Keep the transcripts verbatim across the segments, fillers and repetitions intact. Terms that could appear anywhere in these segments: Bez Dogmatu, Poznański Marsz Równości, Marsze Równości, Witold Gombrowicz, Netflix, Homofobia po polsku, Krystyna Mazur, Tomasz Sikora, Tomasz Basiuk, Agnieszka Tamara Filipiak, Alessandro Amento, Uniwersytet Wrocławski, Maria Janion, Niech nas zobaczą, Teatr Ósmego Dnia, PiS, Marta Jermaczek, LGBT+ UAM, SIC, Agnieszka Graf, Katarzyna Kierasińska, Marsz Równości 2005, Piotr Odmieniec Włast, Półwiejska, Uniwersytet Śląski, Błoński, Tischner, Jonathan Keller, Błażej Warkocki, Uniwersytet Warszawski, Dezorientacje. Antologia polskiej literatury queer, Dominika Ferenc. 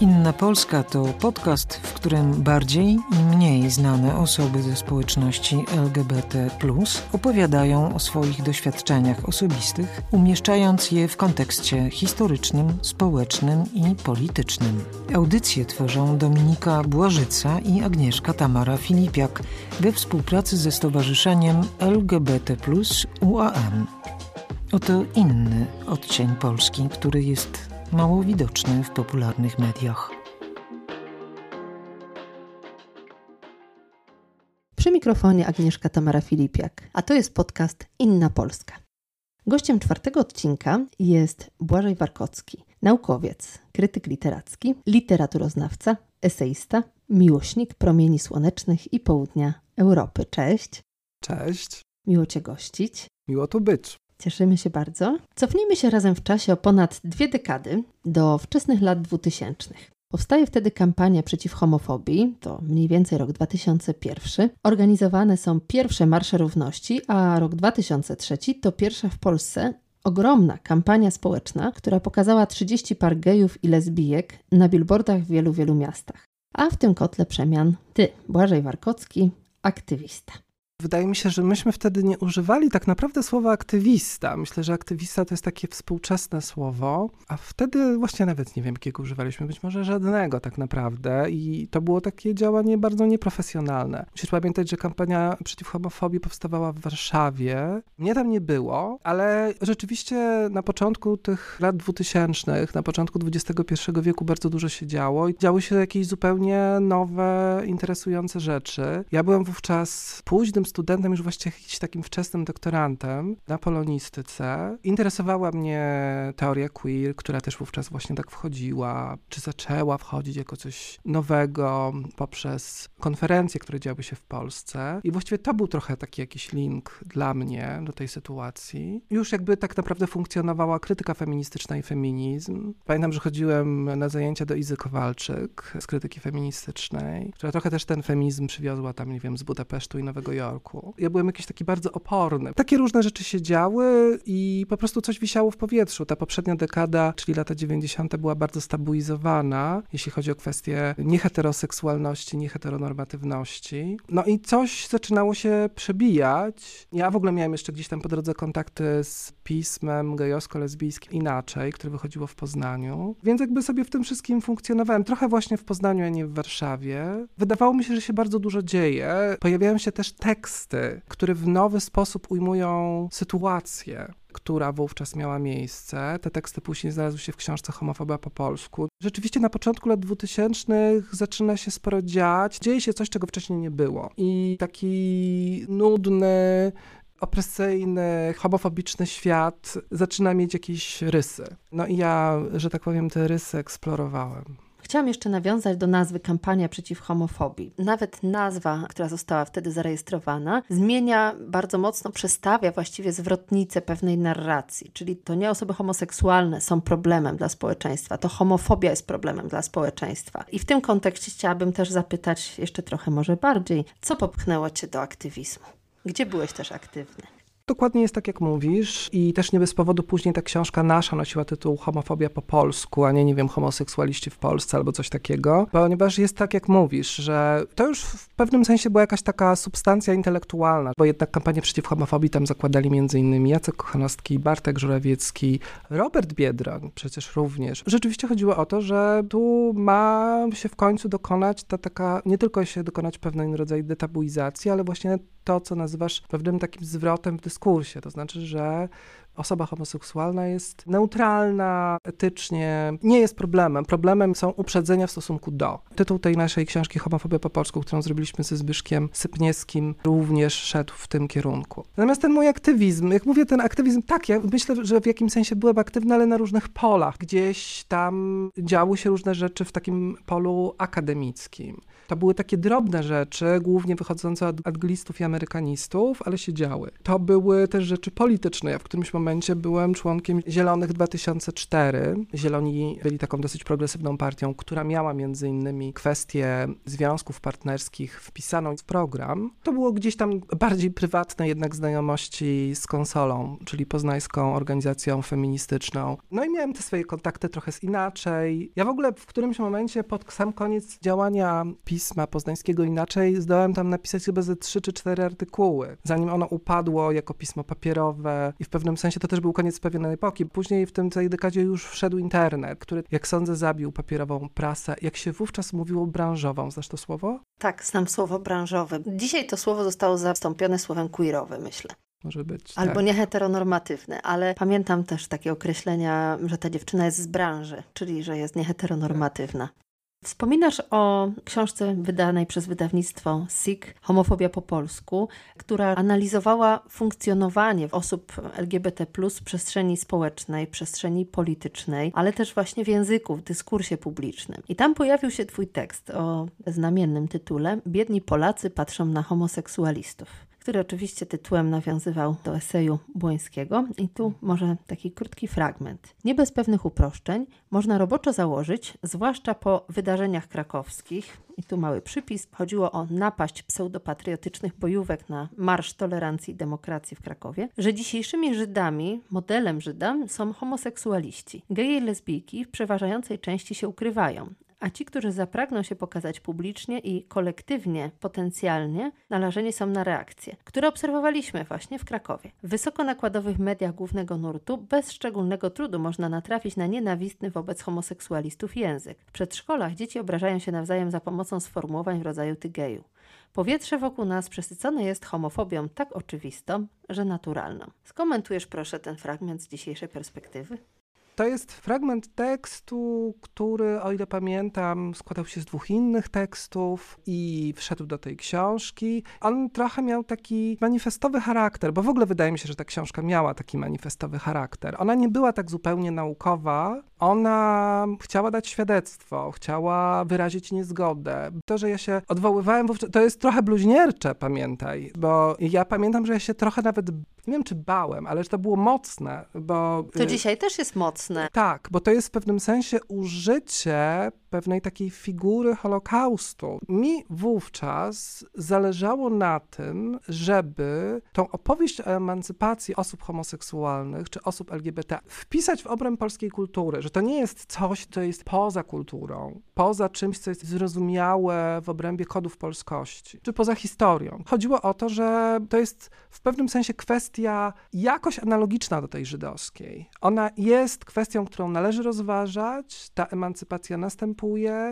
Inna Polska to podcast, w którym bardziej i mniej znane osoby ze społeczności L G B T plus opowiadają o swoich doświadczeniach osobistych, umieszczając je w kontekście historycznym, społecznym i politycznym. Audycje tworzą Dominika Błażyca i Agnieszka Tamara Filipiak we współpracy ze Stowarzyszeniem L G B T plus U A M. Oto inny odcień Polski, który jest mało widoczny w popularnych mediach. Przy mikrofonie Agnieszka Tamara Filipiak, a to jest podcast Inna Polska. Gościem czwartego odcinka jest Błażej Warkocki, naukowiec, krytyk literacki, literaturoznawca, eseista, miłośnik promieni słonecznych i południa Europy. Cześć. Cześć. Miło Cię gościć. Miło tu być. Cieszymy się bardzo. Cofnijmy się razem w czasie o ponad dwie dekady do wczesnych lat dwutysięcznych. Powstaje wtedy kampania przeciw homofobii, to mniej więcej rok dwa tysiące pierwszy. Organizowane są pierwsze Marsze Równości, a rok dwa tysiące trzeci to pierwsza w Polsce ogromna kampania społeczna, która pokazała trzydzieści par gejów i lesbijek na billboardach w wielu, wielu miastach. A w tym kotle przemian Ty, Błażej Warkocki, aktywista. Wydaje mi się, że myśmy wtedy nie używali tak naprawdę słowa aktywista. Myślę, że aktywista to jest takie współczesne słowo, a wtedy właśnie nawet nie wiem, jakiego używaliśmy, być może żadnego tak naprawdę i to było takie działanie bardzo nieprofesjonalne. Musisz pamiętać, że kampania przeciw homofobii powstawała w Warszawie. Mnie tam nie było, ale rzeczywiście na początku tych lat dwutysięcznych, na początku dwudziestego pierwszego wieku bardzo dużo się działo i działy się jakieś zupełnie nowe, interesujące rzeczy. Ja byłem wówczas późnym studentem, już właściwie jakimś takim wczesnym doktorantem na polonistyce. Interesowała mnie teoria queer, która też wówczas właśnie tak wchodziła, czy zaczęła wchodzić jako coś nowego poprzez konferencje, które działy się w Polsce. I właściwie to był trochę taki jakiś link dla mnie do tej sytuacji. Już jakby tak naprawdę funkcjonowała krytyka feministyczna i feminizm. Pamiętam, że chodziłem na zajęcia do Izy Kowalczyk z krytyki feministycznej, która trochę też ten feminizm przywiozła tam, nie wiem, z Budapesztu i Nowego Jorku. Ja byłem jakiś taki bardzo oporny. Takie różne rzeczy się działy i po prostu coś wisiało w powietrzu. Ta poprzednia dekada, czyli lata dziewięćdziesiąte była bardzo stabilizowana, jeśli chodzi o kwestie nieheteroseksualności, nieheteronormatywności. No i coś zaczynało się przebijać. Ja w ogóle miałem jeszcze gdzieś tam po drodze kontakty z pismem gejowsko-lesbijskim Inaczej, które wychodziło w Poznaniu. Więc jakby sobie w tym wszystkim funkcjonowałem. Trochę właśnie w Poznaniu, a nie w Warszawie. Wydawało mi się, że się bardzo dużo dzieje. Pojawiają się też teksty, Teksty, które w nowy sposób ujmują sytuację, która wówczas miała miejsce. Te teksty później znalazły się w książce Homofobia po polsku. Rzeczywiście na początku lat dwutysięcznych zaczyna się sporo dziać. Dzieje się coś, czego wcześniej nie było. I taki nudny, opresyjny, homofobiczny świat zaczyna mieć jakieś rysy. No i ja, że tak powiem, te rysy eksplorowałem. Chciałam jeszcze nawiązać do nazwy Kampania Przeciw Homofobii. Nawet nazwa, która została wtedy zarejestrowana, zmienia bardzo mocno, przestawia właściwie zwrotnicę pewnej narracji. Czyli to nie osoby homoseksualne są problemem dla społeczeństwa, to homofobia jest problemem dla społeczeństwa. I w tym kontekście chciałabym też zapytać jeszcze trochę może bardziej, co popchnęło Cię do aktywizmu? Gdzie byłeś też aktywny? Dokładnie jest tak, jak mówisz i też nie bez powodu później ta książka nasza nosiła tytuł Homofobia po polsku, a nie, nie wiem, homoseksualiści w Polsce albo coś takiego, ponieważ jest tak, jak mówisz, że to już w pewnym sensie była jakaś taka substancja intelektualna, bo jednak kampanię przeciw homofobii tam zakładali m.in. Jacek Kochanowski, Bartek Żurawiecki, Robert Biedroń przecież również. Rzeczywiście chodziło o to, że tu ma się w końcu dokonać ta taka, nie tylko się dokonać pewnego rodzaju detabuizacji, ale właśnie to, co nazywasz pewnym takim zwrotem w dyskursie, to znaczy, że osoba homoseksualna jest neutralna, etycznie, nie jest problemem. Problemem są uprzedzenia w stosunku do. Tytuł tej naszej książki Homofobia po polsku, którą zrobiliśmy ze Zbyszkiem Sypniewskim, również szedł w tym kierunku. Natomiast ten mój aktywizm, jak mówię, ten aktywizm, tak, ja myślę, że w jakimś sensie byłem aktywny, ale na różnych polach. Gdzieś tam działy się różne rzeczy w takim polu akademickim. To były takie drobne rzeczy, głównie wychodzące od anglistów i amerykanistów, ale się działy. To były też rzeczy polityczne. Ja w którymś momencie byłem członkiem Zielonych dwa tysiące cztery. Zieloni byli taką dosyć progresywną partią, która miała między innymi kwestię związków partnerskich wpisaną w program. To było gdzieś tam bardziej prywatne jednak znajomości z Konsolą, czyli poznańską organizacją feministyczną. No i miałem te swoje kontakty trochę z Inaczej. Ja w ogóle w którymś momencie pod sam koniec działania pisma poznańskiego Inaczej zdołałem tam napisać chyba ze trzy czy cztery artykuły, zanim ono upadło jako pismo papierowe i w pewnym sensie to też był koniec pewien epoki. Później w tym całej dekadzie już wszedł internet, który jak sądzę zabił papierową prasę, jak się wówczas mówiło branżową. Znasz to słowo? Tak, znam słowo branżowy. Dzisiaj to słowo zostało zastąpione słowem queerowy, myślę. Może być, albo tak. Nieheteronormatywny, ale pamiętam też takie określenia, że ta dziewczyna jest z branży, czyli że jest nieheteronormatywna. Wspominasz o książce wydanej przez wydawnictwo S I C, Homofobia po polsku, która analizowała funkcjonowanie osób L G B T plus w przestrzeni społecznej, przestrzeni politycznej, ale też właśnie w języku, w dyskursie publicznym. I tam pojawił się twój tekst o znamiennym tytule Biedni Polacy patrzą na homoseksualistów, który oczywiście tytułem nawiązywał do eseju Błońskiego. I tu może taki krótki fragment. Nie bez pewnych uproszczeń można roboczo założyć, zwłaszcza po wydarzeniach krakowskich, i tu mały przypis, chodziło o napaść pseudopatriotycznych bojówek na Marsz Tolerancji i Demokracji w Krakowie, że dzisiejszymi Żydami, modelem Żyda są homoseksualiści. Geje i lesbijki w przeważającej części się ukrywają, a ci, którzy zapragną się pokazać publicznie i kolektywnie, potencjalnie, narażeni są na reakcje, które obserwowaliśmy właśnie w Krakowie. W wysokonakładowych mediach głównego nurtu bez szczególnego trudu można natrafić na nienawistny wobec homoseksualistów język. W przedszkolach dzieci obrażają się nawzajem za pomocą sformułowań w rodzaju "ty geju". Powietrze wokół nas przesycone jest homofobią tak oczywistą, że naturalną. Skomentujesz proszę ten fragment z dzisiejszej perspektywy? To jest fragment tekstu, który, o ile pamiętam, składał się z dwóch innych tekstów i wszedł do tej książki. On trochę miał taki manifestowy charakter, bo w ogóle wydaje mi się, że ta książka miała taki manifestowy charakter. Ona nie była tak zupełnie naukowa. Ona chciała dać świadectwo, chciała wyrazić niezgodę. To, że ja się odwoływałem, wówczas, to jest trochę bluźniercze, pamiętaj, bo ja pamiętam, że ja się trochę nawet, nie wiem czy bałem, ale że to było mocne, bo... To dzisiaj też jest mocne. Tak, bo to jest w pewnym sensie użycie pewnej takiej figury Holokaustu. Mi wówczas zależało na tym, żeby tą opowieść o emancypacji osób homoseksualnych czy osób L G B T wpisać w obręb polskiej kultury, że to nie jest coś, co jest poza kulturą, poza czymś, co jest zrozumiałe w obrębie kodów polskości, czy poza historią. Chodziło o to, że to jest w pewnym sensie kwestia jakoś analogiczna do tej żydowskiej. Ona jest kwestią, którą należy rozważać, ta emancypacja następuje.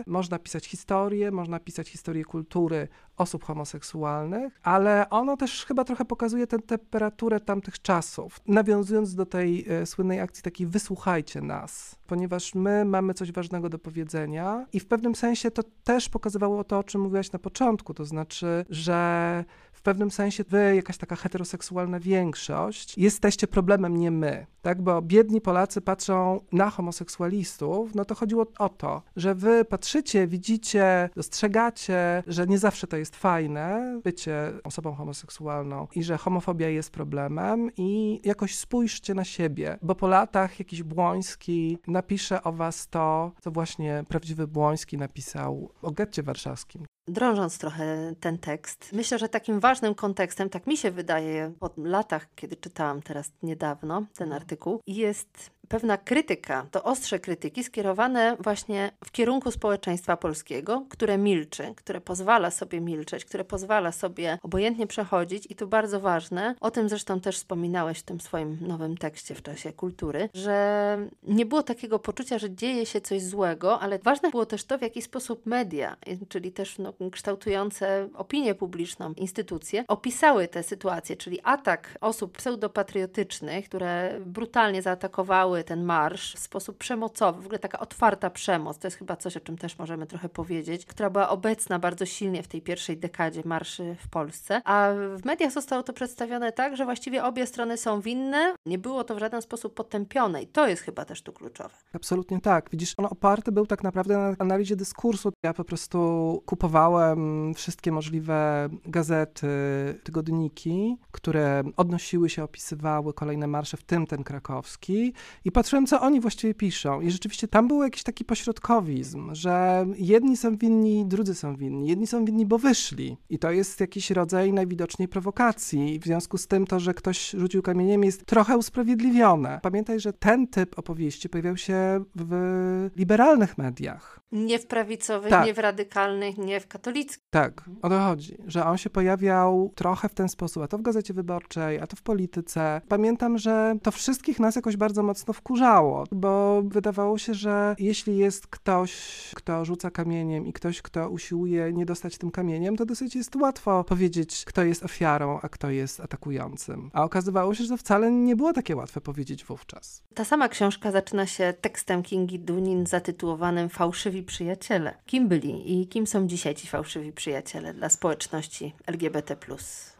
Można pisać historię, można pisać historię kultury osób homoseksualnych, ale ono też chyba trochę pokazuje tę temperaturę tamtych czasów. Nawiązując do tej e, słynnej akcji takiej wysłuchajcie nas, ponieważ my mamy coś ważnego do powiedzenia i w pewnym sensie to też pokazywało to, o czym mówiłaś na początku, to znaczy, że w pewnym sensie wy, jakaś taka heteroseksualna większość, jesteście problemem, nie my, tak? Bo biedni Polacy patrzą na homoseksualistów, no to chodziło o to, że wy patrzycie, widzicie, dostrzegacie, że nie zawsze to jest fajne, bycie osobą homoseksualną i że homofobia jest problemem i jakoś spójrzcie na siebie, bo po latach jakiś Błoński napisze o was to, co właśnie prawdziwy Błoński napisał o getcie warszawskim. Drążąc trochę ten tekst, myślę, że takim ważnym kontekstem, tak mi się wydaje po latach, kiedy czytałam teraz niedawno ten artykuł, jest pewna krytyka, to ostrze krytyki skierowane właśnie w kierunku społeczeństwa polskiego, które milczy, które pozwala sobie milczeć, które pozwala sobie obojętnie przechodzić i to bardzo ważne, o tym zresztą też wspominałeś w tym swoim nowym tekście w czasie kultury, że nie było takiego poczucia, że dzieje się coś złego, ale ważne było też to, w jaki sposób media, czyli też no, kształtujące opinię publiczną, instytucje, opisały tę sytuację, czyli atak osób pseudopatriotycznych, które brutalnie zaatakowały wykorzystywały ten marsz w sposób przemocowy, w ogóle taka otwarta przemoc, to jest chyba coś, o czym też możemy trochę powiedzieć, która była obecna bardzo silnie w tej pierwszej dekadzie marszy w Polsce, a w mediach zostało to przedstawione tak, że właściwie obie strony są winne, nie było to w żaden sposób potępione i to jest chyba też tu kluczowe. Absolutnie tak. Widzisz, on oparty był tak naprawdę na analizie dyskursu. Ja po prostu kupowałem wszystkie możliwe gazety, tygodniki, które odnosiły się, opisywały kolejne marsze, w tym ten krakowski i patrzyłem, co oni właściwie piszą i rzeczywiście tam był jakiś taki pośrodkowizm, że jedni są winni, drudzy są winni, jedni są winni, bo wyszli i to jest jakiś rodzaj najwidoczniej prowokacji i w związku z tym to, że ktoś rzucił kamieniem jest trochę usprawiedliwione. Pamiętaj, że ten typ opowieści pojawiał się w liberalnych mediach. Nie w prawicowych, tak. Nie w radykalnych, nie w katolickich. Tak, o to chodzi, że on się pojawiał trochę w ten sposób, a to w Gazecie Wyborczej, a to w Polityce. Pamiętam, że to wszystkich nas jakoś bardzo mocno wkurzało, bo wydawało się, że jeśli jest ktoś, kto rzuca kamieniem i ktoś, kto usiłuje nie dostać tym kamieniem, to dosyć jest łatwo powiedzieć, kto jest ofiarą, a kto jest atakującym. A okazywało się, że to wcale nie było takie łatwe powiedzieć wówczas. Ta sama książka zaczyna się tekstem Kingi Dunin zatytułowanym Fałszywi przyjaciele. Kim byli i kim są dzisiaj ci fałszywi przyjaciele dla społeczności L G B T plus.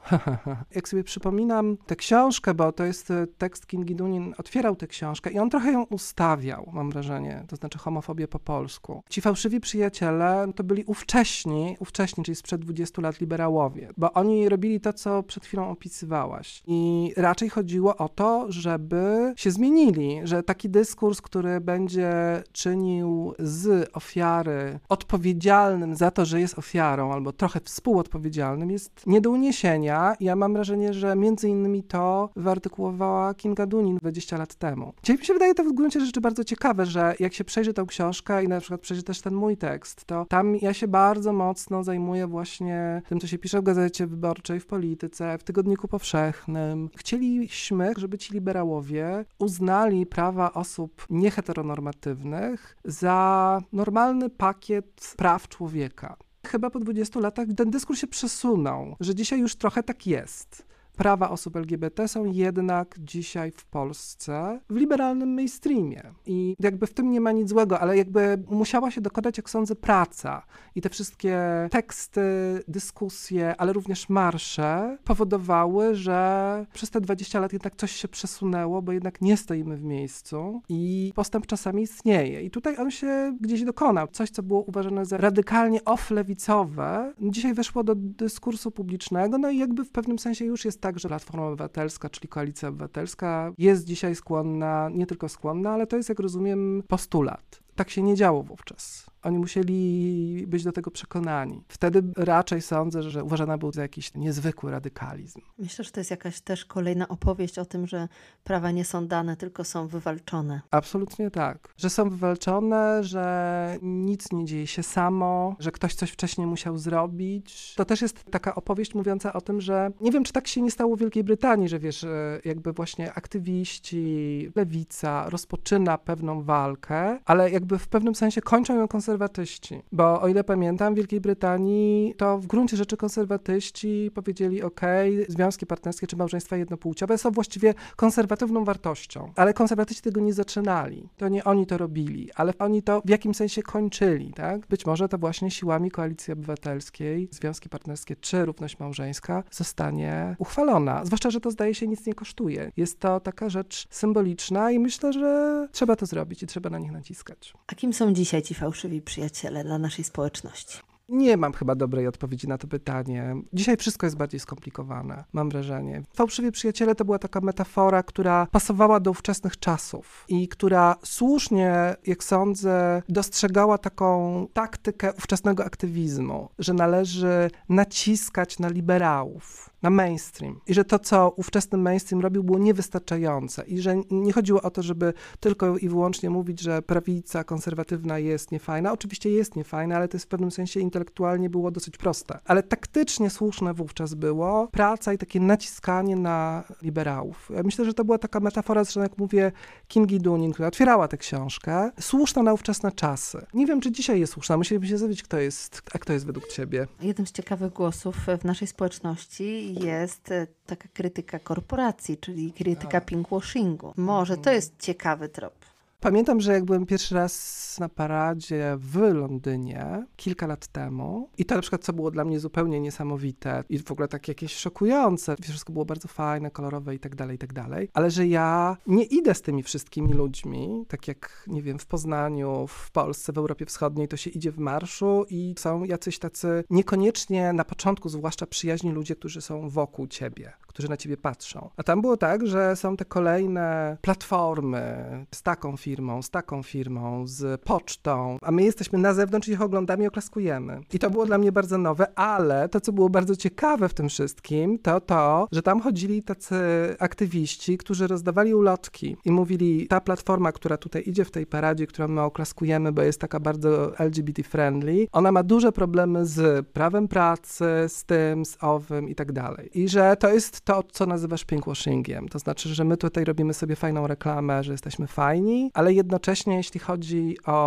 Jak sobie przypominam tę książkę, bo to jest tekst Kingi Dunin, otwierał tę książkę i on trochę ją ustawiał, mam wrażenie, to znaczy Homofobię po polsku. Ci fałszywi przyjaciele to byli ówcześni, ówcześni, czyli sprzed dwudziestu lat liberałowie, bo oni robili to, co przed chwilą opisywałaś. I raczej chodziło o to, żeby się zmienili, że taki dyskurs, który będzie czynił z ofiary odpowiedzialnym za to, że jest ofiarą, albo trochę współodpowiedzialnym, jest nie do uniesienia. Ja mam wrażenie, że między innymi to wyartykułowała Kinga Dunin dwadzieścia lat temu. Dzisiaj mi się wydaje to w gruncie rzeczy bardzo ciekawe, że jak się przejrzy tą książkę i na przykład przejrzy też ten mój tekst, to tam ja się bardzo mocno zajmuję właśnie tym, co się pisze w Gazecie Wyborczej, w Polityce, w Tygodniku Powszechnym. Chcieliśmy, żeby ci liberałowie uznali prawa osób nieheteronormatywnych za normalny pakiet praw człowieka. Chyba po dwudziestu latach ten dyskurs się przesunął, że dzisiaj już trochę tak jest. Prawa osób L G B T są jednak dzisiaj w Polsce w liberalnym mainstreamie. I jakby w tym nie ma nic złego, ale jakby musiała się dokonać, jak sądzę, praca. I te wszystkie teksty, dyskusje, ale również marsze powodowały, że przez te dwadzieścia lat jednak coś się przesunęło, bo jednak nie stoimy w miejscu i postęp czasami istnieje. I tutaj on się gdzieś dokonał. Coś, co było uważane za radykalnie off-lewicowe, dzisiaj weszło do dyskursu publicznego, no i jakby w pewnym sensie już jest tak, że Platforma Obywatelska, czyli Koalicja Obywatelska jest dzisiaj skłonna, nie tylko skłonna, ale to jest, jak rozumiem, postulat. Tak się nie działo wówczas. Oni musieli być do tego przekonani. Wtedy raczej sądzę, że uważana był za jakiś niezwykły radykalizm. Myślę, że to jest jakaś też kolejna opowieść o tym, że prawa nie są dane, tylko są wywalczone. Absolutnie tak. Że są wywalczone, że nic nie dzieje się samo, że ktoś coś wcześniej musiał zrobić. To też jest taka opowieść mówiąca o tym, że nie wiem, czy tak się nie stało w Wielkiej Brytanii, że wiesz, jakby właśnie aktywiści, lewica rozpoczyna pewną walkę, ale jakby w pewnym sensie kończą ją konserwatywnie. Konserwatyści, bo o ile pamiętam, w Wielkiej Brytanii to w gruncie rzeczy konserwatyści powiedzieli, ok, związki partnerskie czy małżeństwa jednopłciowe są właściwie konserwatywną wartością, ale konserwatyści tego nie zaczynali, to nie oni to robili, ale oni to w jakimś sensie kończyli, tak? Być może to właśnie siłami Koalicji Obywatelskiej związki partnerskie czy równość małżeńska zostanie uchwalona, zwłaszcza, że to zdaje się nic nie kosztuje. Jest to taka rzecz symboliczna i myślę, że trzeba to zrobić i trzeba na nich naciskać. A kim są dzisiaj ci fałszywi przyjaciele dla naszej społeczności? Nie mam chyba dobrej odpowiedzi na to pytanie. Dzisiaj wszystko jest bardziej skomplikowane, mam wrażenie. Fałszywi przyjaciele to była taka metafora, która pasowała do ówczesnych czasów i która słusznie, jak sądzę, dostrzegała taką taktykę ówczesnego aktywizmu, że należy naciskać na liberałów, na mainstream i że to, co ówczesny mainstream robił, było niewystarczające i że nie chodziło o to, żeby tylko i wyłącznie mówić, że prawica konserwatywna jest niefajna. Oczywiście jest niefajna, ale to jest w pewnym sensie intelektualnie było dosyć proste. Ale taktycznie słuszne wówczas było praca i takie naciskanie na liberałów. Ja myślę, że to była taka metafora, zresztą jak mówię, Kingi Dunin, która otwierała tę książkę, słuszna na ówczesne czasy. Nie wiem, czy dzisiaj jest słuszna. Musielibyśmy się dowiedzieć, kto jest, a kto jest według ciebie. Jednym z ciekawych głosów w naszej społeczności jest taka krytyka korporacji, czyli krytyka pinkwashingu. Może to jest ciekawy trop. Pamiętam, że jak byłem pierwszy raz na paradzie w Londynie kilka lat temu i to na przykład co było dla mnie zupełnie niesamowite i w ogóle tak jakieś szokujące, wszystko było bardzo fajne, kolorowe i tak dalej, i tak dalej, ale że ja nie idę z tymi wszystkimi ludźmi, tak jak, nie wiem, w Poznaniu, w Polsce, w Europie Wschodniej to się idzie w marszu i są jacyś tacy niekoniecznie na początku zwłaszcza przyjaźni ludzie, którzy są wokół ciebie, którzy na ciebie patrzą. A tam było tak, że są te kolejne platformy z taką firmą, z taką firmą, z pocztą, a my jesteśmy na zewnątrz i ich oglądamy i oklaskujemy. I to było dla mnie bardzo nowe, ale to, co było bardzo ciekawe w tym wszystkim, to to, że tam chodzili tacy aktywiści, którzy rozdawali ulotki i mówili, ta platforma, która tutaj idzie w tej paradzie, którą my oklaskujemy, bo jest taka bardzo L G B T friendly, ona ma duże problemy z prawem pracy, z tym, z owym i tak dalej. I że to jest to, co nazywasz pinkwashingiem. To znaczy, że my tutaj robimy sobie fajną reklamę, że jesteśmy fajni, ale jednocześnie, jeśli chodzi o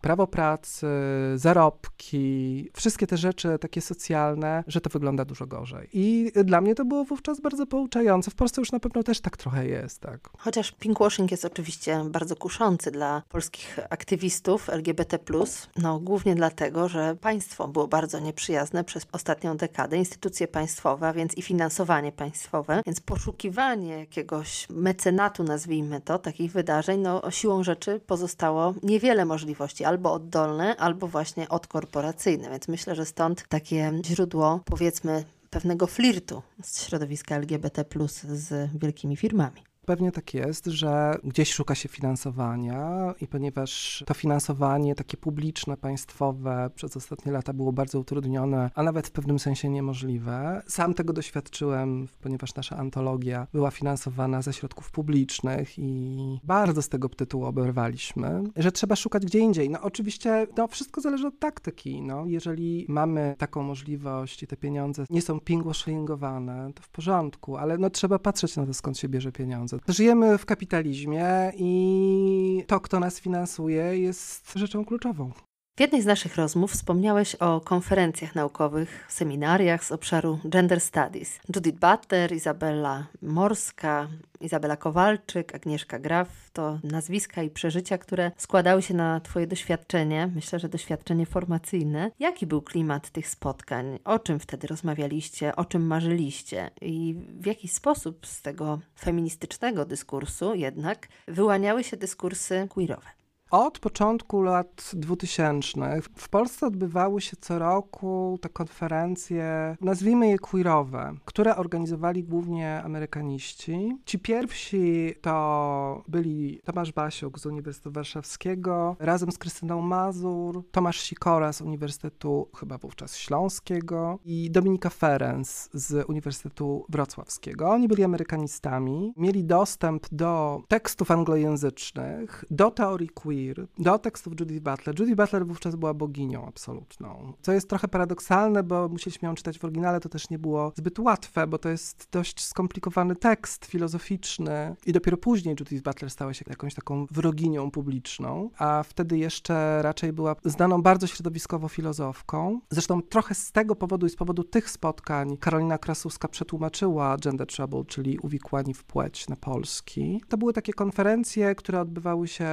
prawo pracy, zarobki, wszystkie te rzeczy takie socjalne, że to wygląda dużo gorzej. I dla mnie to było wówczas bardzo pouczające. W Polsce już na pewno też tak trochę jest, tak. Chociaż pinkwashing jest oczywiście bardzo kuszący dla polskich aktywistów L G B T plus, no głównie dlatego, że państwo było bardzo nieprzyjazne przez ostatnią dekadę, instytucje państwowe, a więc i finansowanie państwowe, więc poszukiwanie jakiegoś mecenatu, nazwijmy to, takich wydarzeń, no siłą rzeczy pozostało niewiele możliwości, albo oddolne, albo właśnie odkorporacyjne, więc myślę, że stąd takie źródło, powiedzmy, pewnego flirtu z środowiska L G B T plus, z wielkimi firmami. Pewnie tak jest, że gdzieś szuka się finansowania i ponieważ to finansowanie takie publiczne, państwowe przez ostatnie lata było bardzo utrudnione, a nawet w pewnym sensie niemożliwe. Sam tego doświadczyłem, ponieważ nasza antologia była finansowana ze środków publicznych i bardzo z tego tytułu oberwaliśmy, że trzeba szukać gdzie indziej. No oczywiście no, wszystko zależy od taktyki. No. Jeżeli mamy taką możliwość i te pieniądze nie są pinkwashingowane, to w porządku, ale no, trzeba patrzeć na to, skąd się bierze pieniądze. Żyjemy w kapitalizmie i to, kto nas finansuje, jest rzeczą kluczową. W jednej z naszych rozmów wspomniałeś o konferencjach naukowych, seminariach z obszaru Gender Studies. Judith Butler, Izabela Morska, Izabela Kowalczyk, Agnieszka Graf to nazwiska i przeżycia, które składały się na twoje doświadczenie, myślę, że doświadczenie formacyjne. Jaki był klimat tych spotkań? O czym wtedy rozmawialiście? O czym marzyliście? I w jaki sposób z tego feministycznego dyskursu jednak wyłaniały się dyskursy queerowe? Od początku lat dwutysięcznych w Polsce odbywały się co roku te konferencje, nazwijmy je queerowe, które organizowali głównie Amerykaniści. Ci pierwsi to byli Tomasz Basiuk z Uniwersytetu Warszawskiego, razem z Krystyną Mazur, Tomasz Sikora z Uniwersytetu chyba wówczas Śląskiego i Dominika Ferenc z Uniwersytetu Wrocławskiego. Oni byli Amerykanistami, mieli dostęp do tekstów anglojęzycznych, do teorii queer, do tekstów Judith Butler. Judith Butler wówczas była boginią absolutną, co jest trochę paradoksalne, bo musieliśmy ją czytać w oryginale, to też nie było zbyt łatwe, bo to jest dość skomplikowany tekst filozoficzny i dopiero później Judith Butler stała się jakąś taką wroginią publiczną, a wtedy jeszcze raczej była znaną bardzo środowiskowo filozofką. Zresztą trochę z tego powodu i z powodu tych spotkań Karolina Krasuska przetłumaczyła Gender Trouble, czyli Uwikłani w płeć na polski. To były takie konferencje, które odbywały się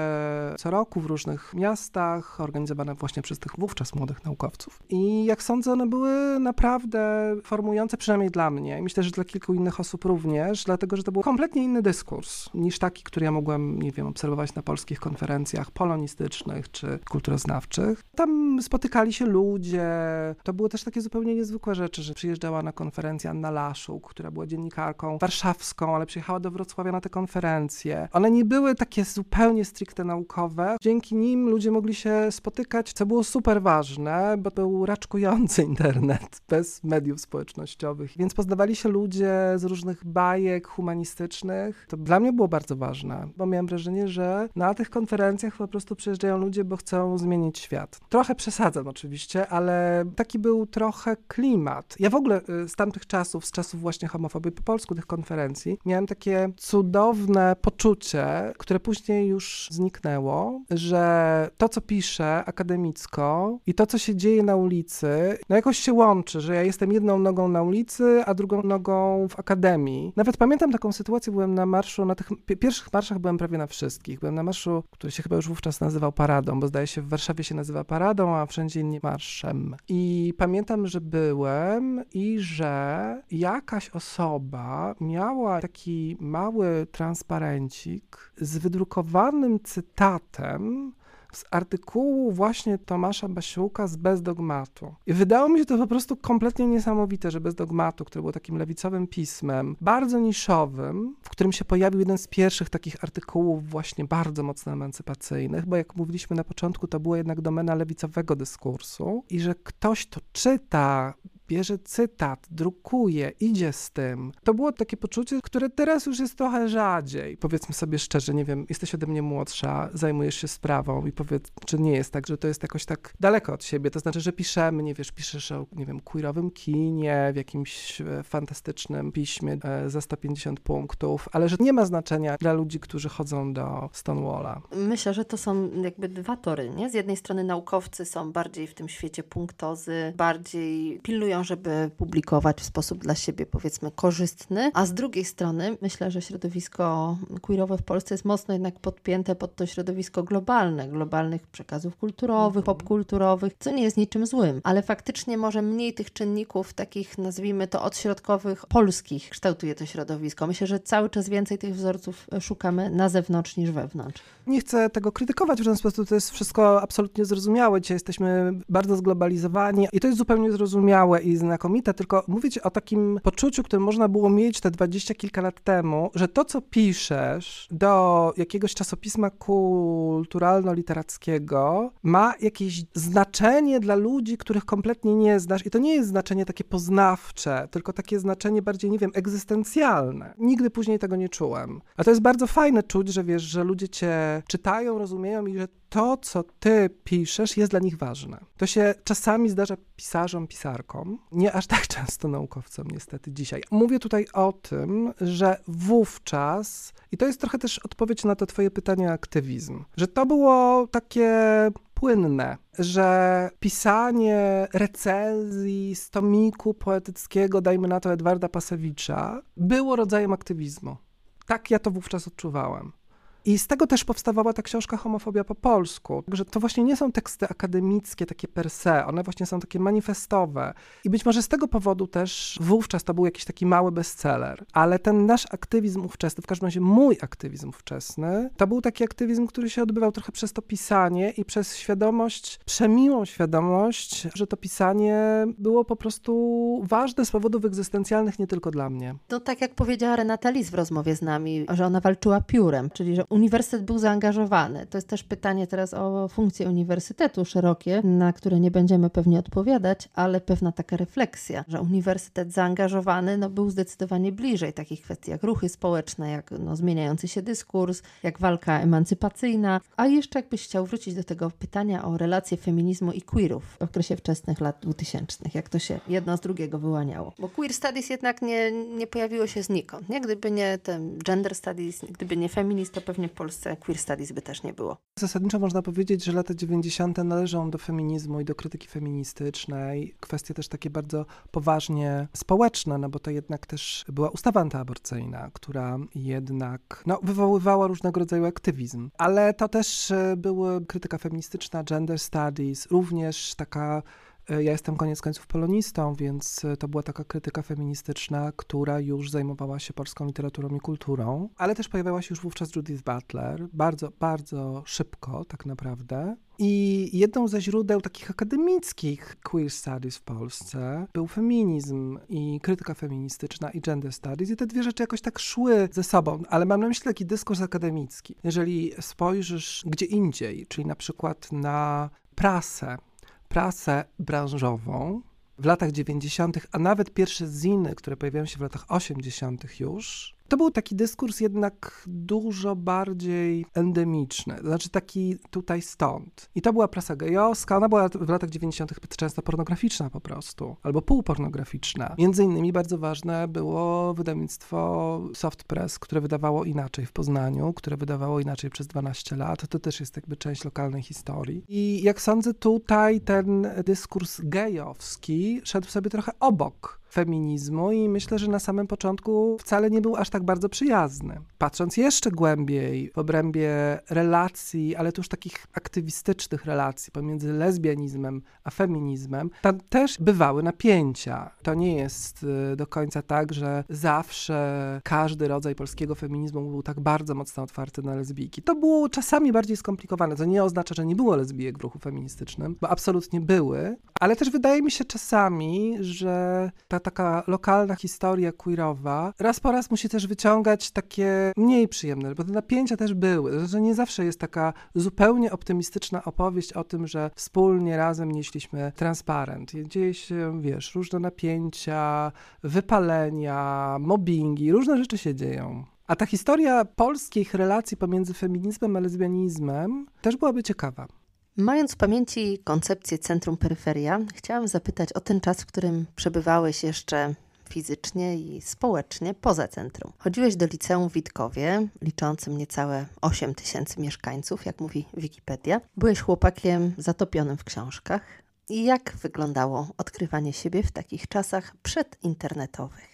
co roku w różnych miastach, organizowane właśnie przez tych wówczas młodych naukowców. I jak sądzę, one były naprawdę formujące, przynajmniej dla mnie, myślę, że dla kilku innych osób również, dlatego, że to był kompletnie inny dyskurs niż taki, który ja mogłem, nie wiem, obserwować na polskich konferencjach polonistycznych czy kulturoznawczych. Tam spotykali się ludzie. To były też takie zupełnie niezwykłe rzeczy, że przyjeżdżała na konferencję Anna Laszuk, która była dziennikarką warszawską, ale przyjechała do Wrocławia na te konferencje. One nie były takie zupełnie stricte naukowe. Dzięki nim ludzie mogli się spotykać, co było super ważne, bo był raczkujący internet bez mediów społecznościowych. Więc poznawali się ludzie z różnych bajek humanistycznych. To dla mnie było bardzo ważne, bo miałem wrażenie, że na tych konferencjach po prostu przyjeżdżają ludzie, bo chcą zmienić świat. Trochę przesadzam oczywiście, ale taki był trochę klimat. Ja w ogóle z tamtych czasów, z czasów właśnie homofobii po polsku, tych konferencji, miałem takie cudowne poczucie, które później już zniknęło, to, że to, co piszę akademicko i to, co się dzieje na ulicy, no jakoś się łączy, że ja jestem jedną nogą na ulicy, a drugą nogą w akademii. Nawet pamiętam taką sytuację, byłem na marszu, na tych pierwszych marszach byłem prawie na wszystkich. Byłem na marszu, który się chyba już wówczas nazywał Paradą, bo zdaje się w Warszawie się nazywa Paradą, a wszędzie inni marszem. I pamiętam, że byłem i że jakaś osoba miała taki mały transparencik z wydrukowanym cytatem z artykułu właśnie Tomasza Basiuka z Bez Dogmatu. I wydało mi się to po prostu kompletnie niesamowite, że Bez Dogmatu, które było takim lewicowym pismem, bardzo niszowym, w którym się pojawił jeden z pierwszych takich artykułów właśnie bardzo mocno emancypacyjnych, bo jak mówiliśmy na początku, to była jednak domena lewicowego dyskursu i że ktoś to czyta, bierze cytat, drukuje, idzie z tym. To było takie poczucie, które teraz już jest trochę rzadziej. Powiedzmy sobie szczerze, nie wiem, jesteś ode mnie młodsza, zajmujesz się sprawą i powiedz, czy nie jest tak, że to jest jakoś tak daleko od siebie. To znaczy, że piszemy, nie wiesz, piszesz o, nie wiem, queerowym kinie, w jakimś fantastycznym piśmie za sto pięćdziesiąt punktów, ale że nie ma znaczenia dla ludzi, którzy chodzą do Stonewalla. Myślę, że to są jakby dwa tory, nie? Z jednej strony naukowcy są bardziej w tym świecie punktozy, bardziej pilnują, żeby publikować w sposób dla siebie, powiedzmy, korzystny, a z drugiej strony myślę, że środowisko queerowe w Polsce jest mocno jednak podpięte pod to środowisko globalne, globalnych przekazów kulturowych, popkulturowych, co nie jest niczym złym, ale faktycznie może mniej tych czynników takich, nazwijmy to, odśrodkowych, polskich kształtuje to środowisko. Myślę, że cały czas więcej tych wzorców szukamy na zewnątrz niż wewnątrz. Nie chcę tego krytykować w żaden sposób, to jest wszystko absolutnie zrozumiałe. Dzisiaj jesteśmy bardzo zglobalizowani i to jest zupełnie zrozumiałe i znakomite, tylko mówić o takim poczuciu, które można było mieć te dwadzieścia kilka lat temu, że to, co piszesz do jakiegoś czasopisma kulturalno-literackiego, ma jakieś znaczenie dla ludzi, których kompletnie nie znasz. I to nie jest znaczenie takie poznawcze, tylko takie znaczenie bardziej, nie wiem, egzystencjalne. Nigdy później tego nie czułem. A to jest bardzo fajne czuć, że wiesz, że ludzie cię czytają, rozumieją i że to, co ty piszesz, jest dla nich ważne. To się czasami zdarza pisarzom, pisarkom, nie aż tak często naukowcom niestety dzisiaj. Mówię tutaj o tym, że wówczas, i to jest trochę też odpowiedź na to twoje pytanie o aktywizm, że to było takie płynne, że pisanie recenzji z tomiku poetyckiego, dajmy na to Edwarda Pasewicza, było rodzajem aktywizmu. Tak ja to wówczas odczuwałem. I z tego też powstawała ta książka Homofobia po polsku, że to właśnie nie są teksty akademickie takie per se, one właśnie są takie manifestowe. I być może z tego powodu też wówczas to był jakiś taki mały bestseller, ale ten nasz aktywizm ówczesny, w każdym razie mój aktywizm ówczesny, to był taki aktywizm, który się odbywał trochę przez to pisanie i przez świadomość, przemiłą świadomość, że to pisanie było po prostu ważne z powodów egzystencjalnych nie tylko dla mnie. No tak jak powiedziała Renata Lis w rozmowie z nami, że ona walczyła piórem, czyli że uniwersytet był zaangażowany. To jest też pytanie teraz o funkcję uniwersytetu szerokie, na które nie będziemy pewnie odpowiadać, ale pewna taka refleksja, że uniwersytet zaangażowany no, był zdecydowanie bliżej takich kwestii jak ruchy społeczne, jak no, zmieniający się dyskurs, jak walka emancypacyjna. A jeszcze jakbyś chciał wrócić do tego pytania o relacje feminizmu i queerów w okresie wczesnych lat dwutysięcznych, jak to się jedno z drugiego wyłaniało. Bo queer studies jednak nie, nie pojawiło się znikąd. Nie? Gdyby nie ten gender studies, gdyby nie feminist, to pewnie w Polsce queer studies by też nie było. Zasadniczo można powiedzieć, że lata dziewięćdziesiąte należą do feminizmu i do krytyki feministycznej. Kwestie też takie bardzo poważnie społeczne, no bo to jednak też była ustawa antyaborcyjna, która jednak no, wywoływała różnego rodzaju aktywizm. Ale to też była krytyka feministyczna, gender studies, również taka. Ja jestem koniec końców polonistą, więc to była taka krytyka feministyczna, która już zajmowała się polską literaturą i kulturą, ale też pojawiała się już wówczas Judith Butler, bardzo, bardzo szybko tak naprawdę. I jedną ze źródeł takich akademickich queer studies w Polsce był feminizm i krytyka feministyczna i gender studies i te dwie rzeczy jakoś tak szły ze sobą, ale mam na myśli taki dyskurs akademicki. Jeżeli spojrzysz gdzie indziej, czyli na przykład na prasę, prasę branżową w latach dziewięćdziesiątych, a nawet pierwsze ziny, które pojawiają się w latach osiemdziesiątych już, To był taki dyskurs jednak dużo bardziej endemiczny, znaczy taki tutaj stąd. I to była prasa gejowska, ona była w latach dziewięćdziesiątych często pornograficzna po prostu, albo półpornograficzna. Między innymi bardzo ważne było wydawnictwo Soft Press, które wydawało Inaczej w Poznaniu, które wydawało Inaczej przez dwanaście lat. To też jest jakby część lokalnej historii. I jak sądzę, tutaj ten dyskurs gejowski szedł sobie trochę obok feminizmu i myślę, że na samym początku wcale nie był aż tak bardzo przyjazny. Patrząc jeszcze głębiej w obrębie relacji, ale to już takich aktywistycznych relacji pomiędzy lesbianizmem a feminizmem, tam też bywały napięcia. To nie jest do końca tak, że zawsze każdy rodzaj polskiego feminizmu był tak bardzo mocno otwarty na lesbijki. To było czasami bardziej skomplikowane, co nie oznacza, że nie było lesbijek w ruchu feministycznym, bo absolutnie były, ale też wydaje mi się czasami, że ta taka lokalna historia queerowa raz po raz musi też wyciągać takie mniej przyjemne, bo te napięcia też były, że nie zawsze jest taka zupełnie optymistyczna opowieść o tym, że wspólnie razem nieśliśmy transparent. Dzieje się, wiesz, różne napięcia, wypalenia, mobbingi, różne rzeczy się dzieją. A ta historia polskich relacji pomiędzy feminizmem a lesbianizmem też byłaby ciekawa. Mając w pamięci koncepcję centrum-peryferia, chciałam zapytać o ten czas, w którym przebywałeś jeszcze fizycznie i społecznie poza centrum. Chodziłeś do liceum w Witkowie, liczącym niecałe osiem tysięcy mieszkańców, jak mówi Wikipedia. Byłeś chłopakiem zatopionym w książkach. I jak wyglądało odkrywanie siebie w takich czasach przedinternetowych?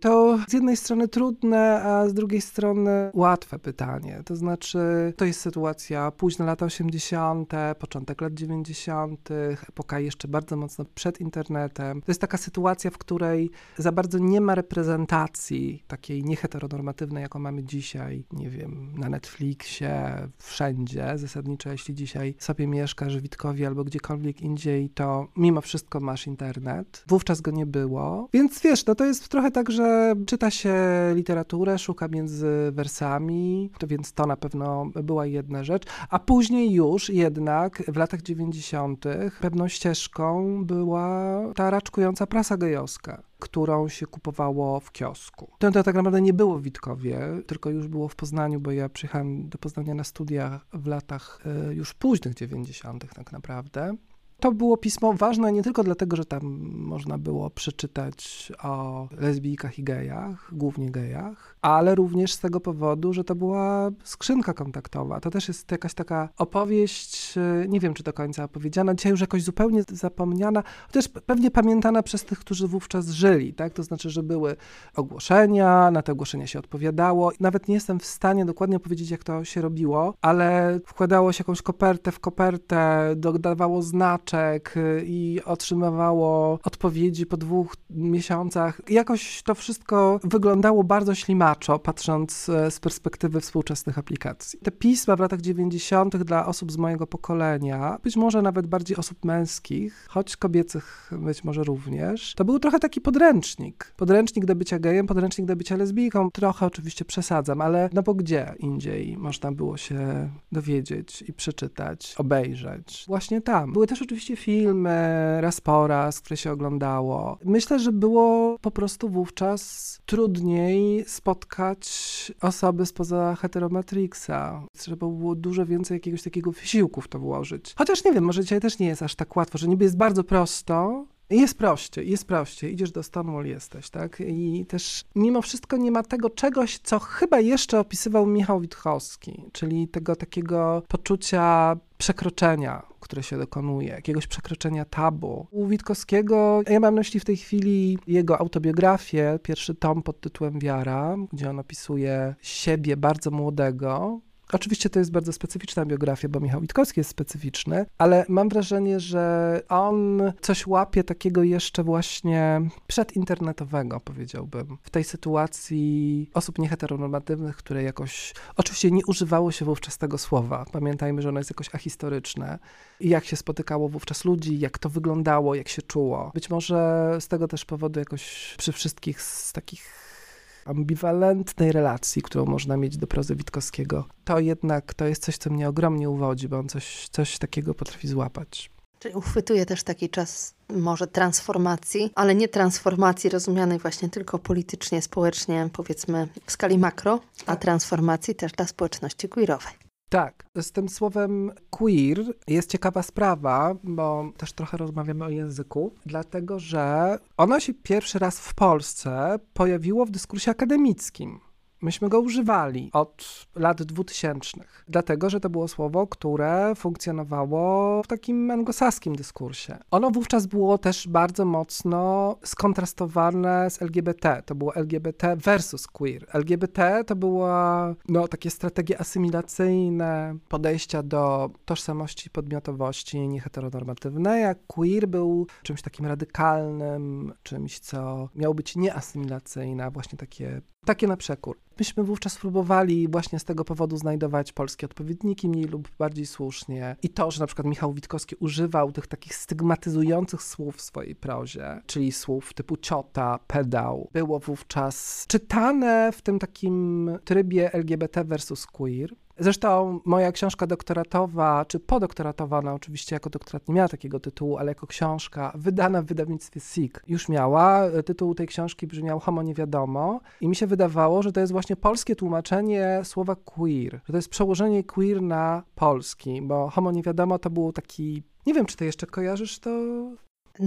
To z jednej strony trudne, a z drugiej strony łatwe pytanie. To znaczy, to jest sytuacja późne lata osiemdziesiąte, początek lat dziewięćdziesiątych, epoka jeszcze bardzo mocno przed internetem. To jest taka sytuacja, w której za bardzo nie ma reprezentacji takiej nieheteronormatywnej, jaką mamy dzisiaj, nie wiem, na Netflixie, wszędzie. Zasadniczo, jeśli dzisiaj sobie mieszkasz w Witkowie albo gdziekolwiek indziej, to mimo wszystko masz internet. Wówczas go nie było. Więc wiesz, no to jest trochę tak, że czyta się literaturę, szuka między wersami, to więc to na pewno była jedna rzecz. A później już jednak w latach dziewięćdziesiątych pewną ścieżką była ta raczkująca prasa gejowska, którą się kupowało w kiosku. To, to tak naprawdę nie było w Witkowie, tylko już było w Poznaniu, bo ja przyjechałam do Poznania na studia w latach już późnych dziewięćdziesiątych tak naprawdę. To było pismo ważne nie tylko dlatego, że tam można było przeczytać o lesbijkach i gejach, głównie gejach, ale również z tego powodu, że to była skrzynka kontaktowa. To też jest jakaś taka opowieść, nie wiem czy do końca opowiedziana, dzisiaj już jakoś zupełnie zapomniana, chociaż pewnie pamiętana przez tych, którzy wówczas żyli, tak? To znaczy, że były ogłoszenia, na te ogłoszenia się odpowiadało. Nawet nie jestem w stanie dokładnie powiedzieć, jak to się robiło, ale wkładało się jakąś kopertę w kopertę, dodawało znaczek, i otrzymywało odpowiedzi po dwóch miesiącach. Jakoś to wszystko wyglądało bardzo ślimaczo, patrząc z perspektywy współczesnych aplikacji. Te pisma w latach dziewięćdziesiątych dla osób z mojego pokolenia, być może nawet bardziej osób męskich, choć kobiecych być może również, to był trochę taki podręcznik. Podręcznik do bycia gejem, podręcznik do bycia lesbijką. Trochę oczywiście przesadzam, ale no bo gdzie indziej można było się dowiedzieć i przeczytać, obejrzeć? Właśnie tam. Były też oczywiście Oczywiście filmy raz po raz, które się oglądało. Myślę, że było po prostu wówczas trudniej spotkać osoby spoza heteromatrixa. Trzeba było dużo więcej jakiegoś takiego wysiłku w to włożyć. Chociaż nie wiem, może dzisiaj też nie jest aż tak łatwo, że niby jest bardzo prosto. Jest prościej, jest prościej. Idziesz do Stonewall, jesteś, tak? I też mimo wszystko nie ma tego czegoś, co chyba jeszcze opisywał Michał Witkowski, czyli tego takiego poczucia przekroczenia, które się dokonuje, jakiegoś przekroczenia tabu. U Witkowskiego, ja mam na myśli w tej chwili jego autobiografię, pierwszy tom pod tytułem Wiara, gdzie on opisuje siebie bardzo młodego. Oczywiście to jest bardzo specyficzna biografia, bo Michał Witkowski jest specyficzny, ale mam wrażenie, że on coś łapie takiego jeszcze właśnie przedinternetowego, powiedziałbym, w tej sytuacji osób nieheteronormatywnych, które jakoś, oczywiście nie używało się wówczas tego słowa, pamiętajmy, że ono jest jakoś ahistoryczne i jak się spotykało wówczas ludzi, jak to wyglądało, jak się czuło. Być może z tego też powodu jakoś przy wszystkich z takich ambiwalentnej relacji, którą można mieć do prozy Witkowskiego, to jednak to jest coś, co mnie ogromnie uwodzi, bo on coś, coś takiego potrafi złapać. Czyli uchwytuje też taki czas może transformacji, ale nie transformacji rozumianej właśnie tylko politycznie, społecznie, powiedzmy w skali makro, a transformacji też dla społeczności queerowej. Tak, z tym słowem queer jest ciekawa sprawa, bo też trochę rozmawiamy o języku, dlatego że ono się pierwszy raz w Polsce pojawiło w dyskursie akademickim. Myśmy go używali od lat dwutysięcznych, dlatego że to było słowo, które funkcjonowało w takim anglosaskim dyskursie. Ono wówczas było też bardzo mocno skontrastowane z L G B T. To było L G B T versus queer. L G B T to była no, takie strategie asymilacyjne, podejścia do tożsamości i podmiotowości nieheteronormatywnej, a queer był czymś takim radykalnym, czymś, co miało być nieasymilacyjne, właśnie takie Takie na przekór. Myśmy wówczas próbowali właśnie z tego powodu znajdować polskie odpowiedniki, mniej lub bardziej słusznie. I to, że na przykład Michał Witkowski używał tych takich stygmatyzujących słów w swojej prozie, czyli słów typu ciota, pedał, było wówczas czytane w tym takim trybie L G B T versus queer. Zresztą moja książka doktoratowa, czy podoktoratowa, ona oczywiście jako doktorat nie miała takiego tytułu, ale jako książka wydana w wydawnictwie S I C już miała. Tytuł tej książki brzmiał Homo niewiadomo i mi się wydawało, że to jest właśnie polskie tłumaczenie słowa queer, że to jest przełożenie queer na polski, bo Homo niewiadomo to był taki, nie wiem czy ty jeszcze kojarzysz to?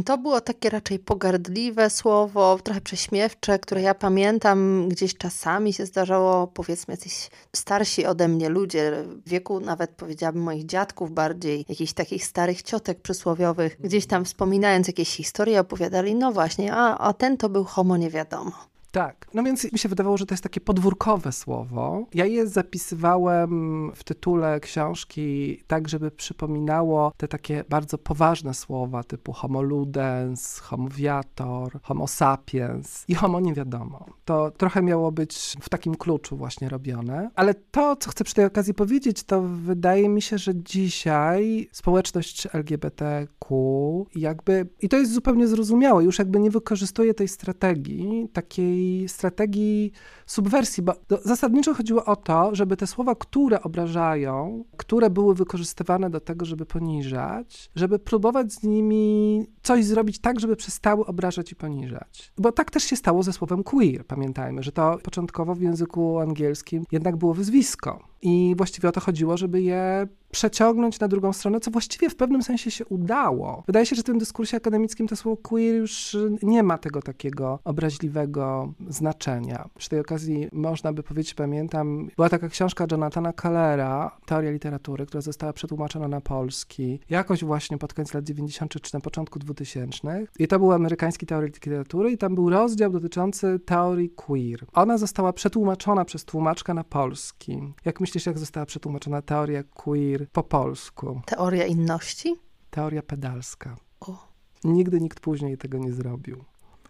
To było takie raczej pogardliwe słowo, trochę prześmiewcze, które ja pamiętam, gdzieś czasami się zdarzało, powiedzmy jacyś starsi ode mnie ludzie, w wieku nawet powiedziałabym moich dziadków bardziej, jakichś takich starych ciotek przysłowiowych, gdzieś tam wspominając jakieś historie opowiadali, no właśnie, a, a ten to był homo nie wiadomo. Tak, no więc mi się wydawało, że to jest takie podwórkowe słowo. Ja je zapisywałem w tytule książki tak, żeby przypominało te takie bardzo poważne słowa typu homo ludens, homo viator, homo sapiens i homo nie wiadomo. To trochę miało być w takim kluczu właśnie robione. Ale to, co chcę przy tej okazji powiedzieć, to wydaje mi się, że dzisiaj społeczność L G B T Q jakby, i to jest zupełnie zrozumiałe, już jakby nie wykorzystuje tej strategii, takiej strategii subwersji, bo zasadniczo chodziło o to, żeby te słowa, które obrażają, które były wykorzystywane do tego, żeby poniżać, żeby próbować z nimi coś zrobić tak, żeby przestały obrażać i poniżać. Bo tak też się stało ze słowem queer, pamiętajmy, że to początkowo w języku angielskim jednak było wyzwisko i właściwie o to chodziło, żeby je przeciągnąć na drugą stronę, co właściwie w pewnym sensie się udało. Wydaje się, że w tym dyskursie akademickim to słowo queer już nie ma tego takiego obraźliwego znaczenia. Przy tej okazji można by powiedzieć, pamiętam, była taka książka Jonathana Kellera, Teoria literatury, która została przetłumaczona na polski, jakoś właśnie pod koniec lat dziewięćdziesiątych czy na początku dwutysięcznych. I to był amerykański teoretyk literatury i tam był rozdział dotyczący teorii queer. Ona została przetłumaczona przez tłumaczkę na polski. Jak myślisz, jak została przetłumaczona teoria queer po polsku? Teoria inności? Teoria pedalska. O. Nigdy nikt później tego nie zrobił.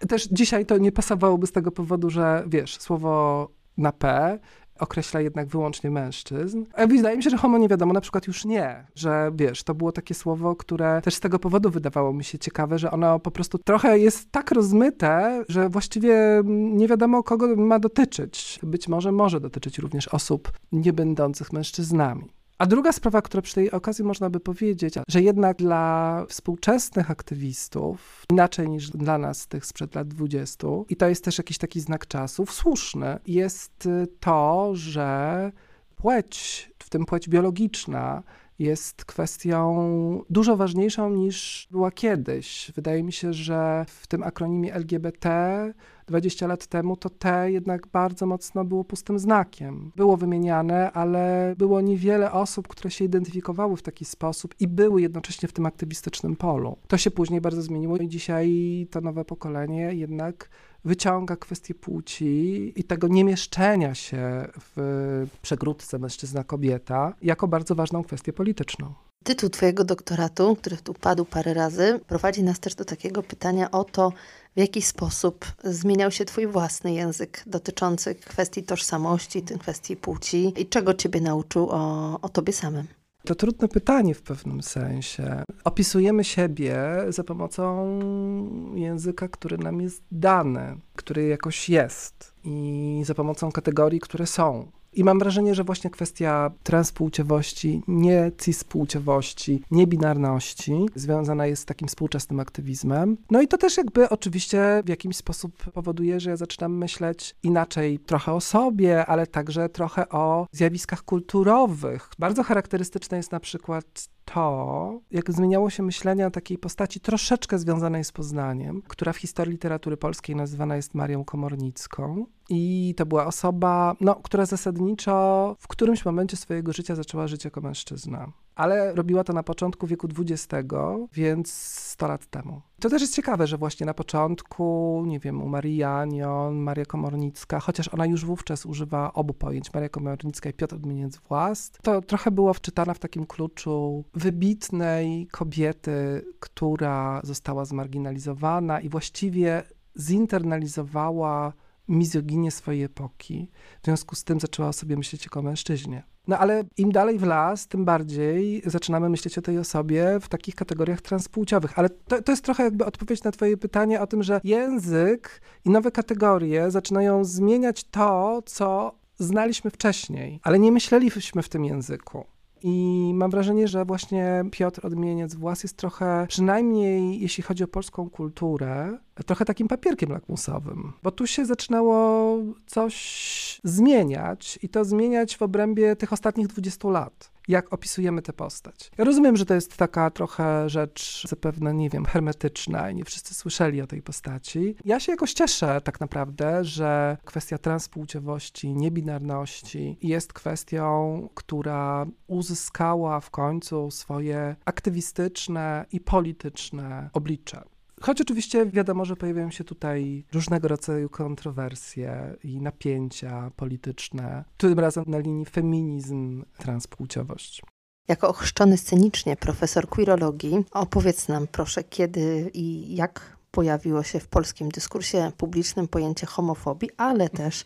Też dzisiaj to nie pasowałoby z tego powodu, że wiesz, słowo na P określa jednak wyłącznie mężczyzn. A wydaje mi się, że homo nie wiadomo na przykład już nie, że wiesz, to było takie słowo, które też z tego powodu wydawało mi się ciekawe, że ono po prostu trochę jest tak rozmyte, że właściwie nie wiadomo kogo ma dotyczyć. Być może może dotyczyć również osób nie będących mężczyznami. A druga sprawa, która przy tej okazji można by powiedzieć, że jednak dla współczesnych aktywistów, inaczej niż dla nas tych sprzed lat dwudziestu, i to jest też jakiś taki znak czasów, słuszny, jest to, że płeć, w tym płeć biologiczna, jest kwestią dużo ważniejszą niż była kiedyś. Wydaje mi się, że w tym akronimie L G B T dwadzieścia lat temu to T jednak bardzo mocno było pustym znakiem. Było wymieniane, ale było niewiele osób, które się identyfikowały w taki sposób i były jednocześnie w tym aktywistycznym polu. To się później bardzo zmieniło i dzisiaj to nowe pokolenie jednak wyciąga kwestię płci i tego niemieszczenia się w przegródce mężczyzna-kobieta jako bardzo ważną kwestię polityczną. Tytuł twojego doktoratu, który tu padł parę razy, prowadzi nas też do takiego pytania o to, w jaki sposób zmieniał się twój własny język dotyczący kwestii tożsamości, kwestii płci i czego ciebie nauczył o, o tobie samym. To trudne pytanie w pewnym sensie. Opisujemy siebie za pomocą języka, który nam jest dany, który jakoś jest i za pomocą kategorii, które są. I mam wrażenie, że właśnie kwestia transpłciowości, nie cispłciowości, niebinarności związana jest z takim współczesnym aktywizmem. No i to też jakby oczywiście w jakiś sposób powoduje, że ja zaczynam myśleć inaczej trochę o sobie, ale także trochę o zjawiskach kulturowych. Bardzo charakterystyczne jest na przykład to, jak zmieniało się myślenie o takiej postaci troszeczkę związanej z Poznaniem, która w historii literatury polskiej nazywana jest Marią Komornicką. I to była osoba, no, która zasadniczo w którymś momencie swojego życia zaczęła żyć jako mężczyzna. Ale robiła to na początku wieku dwudziestego, więc sto lat temu. To też jest ciekawe, że właśnie na początku, nie wiem, u Marii Janion, Maria Komornicka, chociaż ona już wówczas używa obu pojęć, Maria Komornicka i Piotr Odmieniec Włast, to trochę była wczytana w takim kluczu wybitnej kobiety, która została zmarginalizowana i właściwie zinternalizowała mizoginię swojej epoki. W związku z tym zaczęła o sobie myśleć jako o mężczyźnie. No ale im dalej w las, tym bardziej zaczynamy myśleć o tej osobie w takich kategoriach transpłciowych. Ale to, to jest trochę jakby odpowiedź na twoje pytanie o tym, że język i nowe kategorie zaczynają zmieniać to, co znaliśmy wcześniej, ale nie myśleliśmy w tym języku. I mam wrażenie, że właśnie Piotr Odmieniec Włast jest trochę, przynajmniej jeśli chodzi o polską kulturę, trochę takim papierkiem lakmusowym. Bo tu się zaczynało coś zmieniać i to zmieniać w obrębie tych ostatnich dwudziestu lat, jak opisujemy tę postać. Ja rozumiem, że to jest taka trochę rzecz zapewne, nie wiem, hermetyczna i nie wszyscy słyszeli o tej postaci. Ja się jakoś cieszę tak naprawdę, że kwestia transpłciowości, niebinarności jest kwestią, która uzyskała w końcu swoje aktywistyczne i polityczne oblicze. Choć oczywiście wiadomo, że pojawiają się tutaj różnego rodzaju kontrowersje i napięcia polityczne, tym razem na linii feminizm, transpłciowość. Jako ochrzczony scenicznie profesor queerologii, opowiedz nam proszę, kiedy i jak pojawiło się w polskim dyskursie publicznym pojęcie homofobii, ale też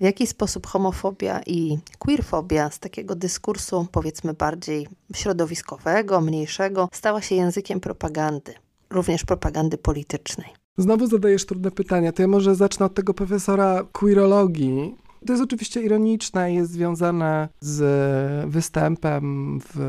w jaki sposób homofobia i queerfobia z takiego dyskursu, powiedzmy bardziej środowiskowego, mniejszego, stała się językiem propagandy. Również propagandy politycznej. Znowu zadajesz trudne pytania. To ja może zacznę od tego profesora queerologii. To jest oczywiście ironiczne i jest związane z występem w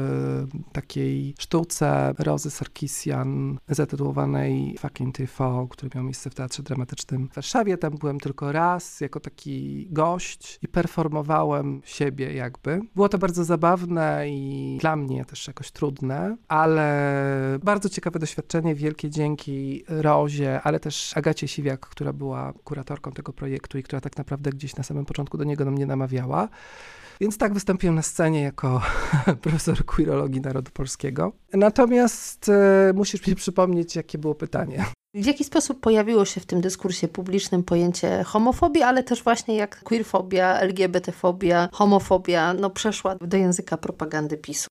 takiej sztuce Rozy Sarkisian zatytułowanej Fucking T V, który miał miejsce w Teatrze Dramatycznym w Warszawie. Tam byłem tylko raz jako taki gość i performowałem siebie jakby. Było to bardzo zabawne i dla mnie też jakoś trudne, ale bardzo ciekawe doświadczenie. Wielkie dzięki Rozie, ale też Agacie Siwiak, która była kuratorką tego projektu i która tak naprawdę gdzieś na samym początku do niego do mnie namawiała. Więc tak wystąpiłem na scenie jako profesor queerologii Narodu Polskiego. Natomiast e, musisz mi przypomnieć, jakie było pytanie. W jaki sposób pojawiło się w tym dyskursie publicznym pojęcie homofobii, ale też właśnie jak queerfobia, L G B T fobia, homofobia no, przeszła do języka propagandy PiSu?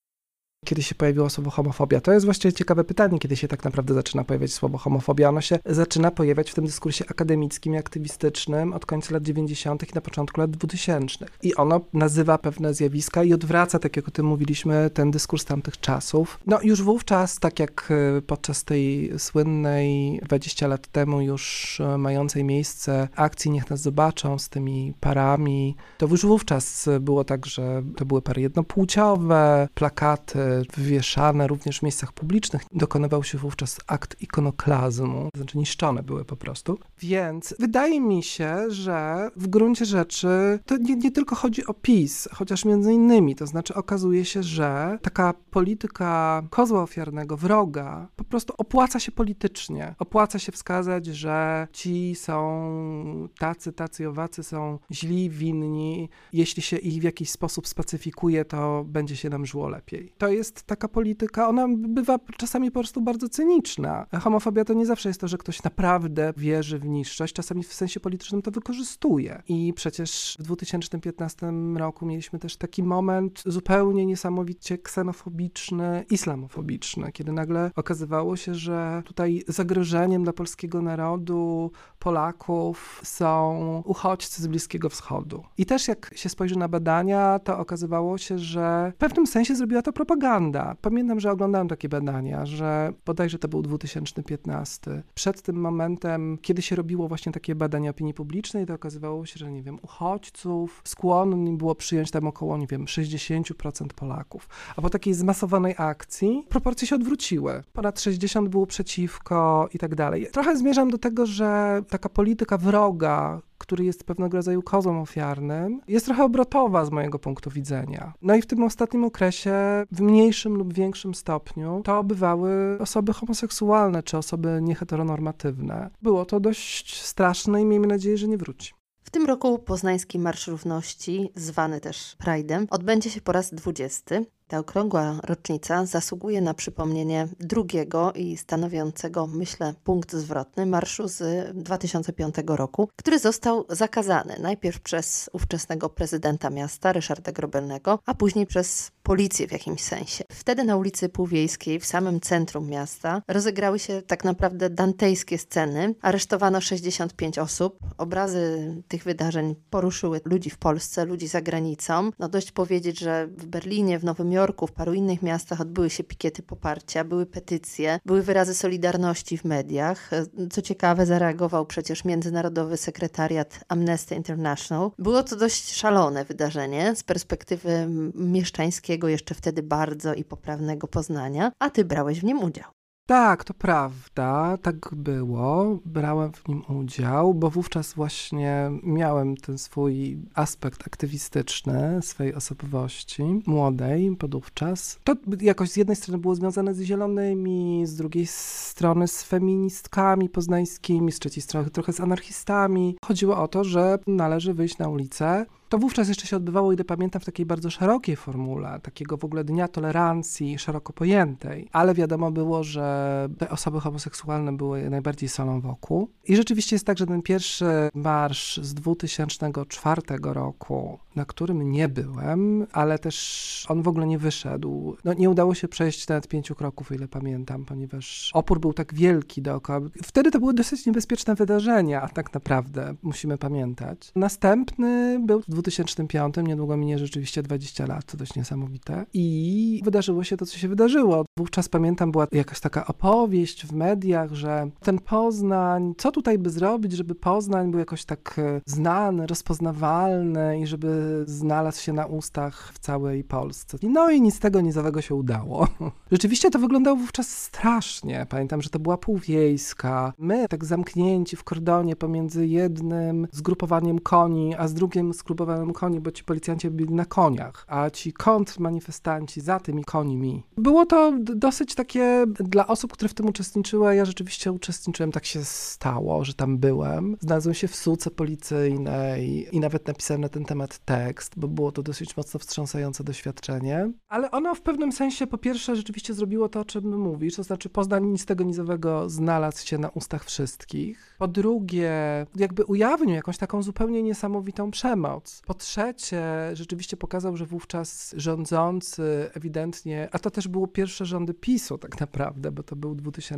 Kiedy się pojawiło słowo homofobia? To jest właściwie ciekawe pytanie, kiedy się tak naprawdę zaczyna pojawiać słowo homofobia. Ono się zaczyna pojawiać w tym dyskursie akademickim i aktywistycznym od końca lat dziewięćdziesiątych i na początku lat dwutysięcznych. I ono nazywa pewne zjawiska i odwraca, tak jak o tym mówiliśmy, ten dyskurs tamtych czasów. No już wówczas, tak jak podczas tej słynnej dwadzieścia lat temu już mającej miejsce akcji Niech nas zobaczą z tymi parami, to już wówczas było tak, że to były pary jednopłciowe, plakaty wywieszane również w miejscach publicznych. Dokonywał się wówczas akt ikonoklazmu, to znaczy niszczone były po prostu. Więc wydaje mi się, że w gruncie rzeczy to nie, nie tylko chodzi o PiS, chociaż między innymi, to znaczy okazuje się, że taka polityka kozła ofiarnego, wroga, po prostu opłaca się politycznie. Opłaca się wskazać, że ci są tacy, tacy i owacy są źli, winni. Jeśli się ich w jakiś sposób spacyfikuje, to będzie się nam żyło lepiej. To jest taka polityka, ona bywa czasami po prostu bardzo cyniczna. Homofobia to nie zawsze jest to, że ktoś naprawdę wierzy w niższość, czasami w sensie politycznym to wykorzystuje. I przecież w dwa tysiące piętnastym roku mieliśmy też taki moment zupełnie niesamowicie ksenofobiczny, islamofobiczny, kiedy nagle okazywało się, że tutaj zagrożeniem dla polskiego narodu Polaków są uchodźcy z Bliskiego Wschodu. I też jak się spojrzy na badania, to okazywało się, że w pewnym sensie zrobiła to propaganda. Pamiętam, że oglądałam takie badania, że bodajże to był dwa tysiące piętnasty. Przed tym momentem, kiedy się robiło właśnie takie badania opinii publicznej, to okazywało się, że nie wiem, uchodźców skłonni było przyjąć tam około, nie wiem, sześćdziesiąt procent Polaków. A po takiej zmasowanej akcji proporcje się odwróciły. Ponad sześćdziesiąt było przeciwko i tak dalej. Trochę zmierzam do tego, że taka polityka wroga, który jest pewnego rodzaju kozłem ofiarnym, jest trochę obrotowa z mojego punktu widzenia. No i w tym ostatnim okresie w mniejszym lub większym stopniu to bywały osoby homoseksualne czy osoby nieheteronormatywne. Było to dość straszne i miejmy nadzieję, że nie wróci. W tym roku poznański Marsz Równości, zwany też Pride'em, odbędzie się po raz dwudziesty. Ta okrągła rocznica zasługuje na przypomnienie drugiego i stanowiącego, myślę, punkt zwrotny marszu z dwa tysiące piątego roku, który został zakazany najpierw przez ówczesnego prezydenta miasta Ryszarda Grobelnego, a później przez policję w jakimś sensie. Wtedy na ulicy Półwiejskiej, w samym centrum miasta, rozegrały się tak naprawdę dantejskie sceny. Aresztowano sześćdziesiąt pięć osób. Obrazy tych wydarzeń poruszyły ludzi w Polsce, ludzi za granicą. No dość powiedzieć, że w Berlinie, w Nowym Jorku, w paru innych miastach odbyły się pikiety poparcia, były petycje, były wyrazy solidarności w mediach. Co ciekawe, zareagował przecież Międzynarodowy Sekretariat Amnesty International. Było to dość szalone wydarzenie z perspektywy mieszczańskiego, jeszcze wtedy bardzo i poprawnego Poznania, a ty brałeś w nim udział. Tak, to prawda, tak było, brałem w nim udział, bo wówczas właśnie miałem ten swój aspekt aktywistyczny swojej osobowości, młodej podówczas. To jakoś z jednej strony było związane z zielonymi, z drugiej strony z feministkami poznańskimi, z trzeciej strony trochę z anarchistami. Chodziło o to, że należy wyjść na ulicę. To wówczas jeszcze się odbywało, ile pamiętam, w takiej bardzo szerokiej formule, takiego w ogóle dnia tolerancji, szeroko pojętej. Ale wiadomo było, że te osoby homoseksualne były najbardziej solą wokół. I rzeczywiście jest tak, że ten pierwszy marsz z dwa tysiące czwartego roku, na którym nie byłem, ale też on w ogóle nie wyszedł. No, nie udało się przejść nawet pięciu kroków, ile pamiętam, ponieważ opór był tak wielki dookoła. Wtedy to były dosyć niebezpieczne wydarzenia, a tak naprawdę musimy pamiętać. Następny był w dwa tysiące piątym, niedługo minie rzeczywiście dwadzieścia lat, to dość niesamowite. I wydarzyło się to, co się wydarzyło. Wówczas pamiętam, była jakaś taka opowieść w mediach, że ten Poznań, co tutaj by zrobić, żeby Poznań był jakoś tak znany, rozpoznawalny i żeby znalazł się na ustach w całej Polsce. No i nic z tego nizowego się udało. Rzeczywiście to wyglądało wówczas strasznie. Pamiętam, że to była Półwiejska. My tak zamknięci w kordonie pomiędzy jednym zgrupowaniem koni, a z drugim zgrupowaniem koni, bo ci policjanci byli na koniach, a ci kontrmanifestanci za tymi konimi. Było to dosyć takie dla osób, które w tym uczestniczyły, ja rzeczywiście uczestniczyłem, tak się stało, że tam byłem. Znalazłem się w suce policyjnej i nawet napisałem na ten temat tekst, bo było to dosyć mocno wstrząsające doświadczenie. Ale ono w pewnym sensie, po pierwsze, rzeczywiście zrobiło to, o czym mówisz, to znaczy Poznań nic tego nizowego znalazł się na ustach wszystkich. Po drugie, jakby ujawnił jakąś taką zupełnie niesamowitą przemoc. Po trzecie, rzeczywiście pokazał, że wówczas rządzący ewidentnie, a to też było pierwsze rządy PiSu tak naprawdę, bo to był dwa tysiące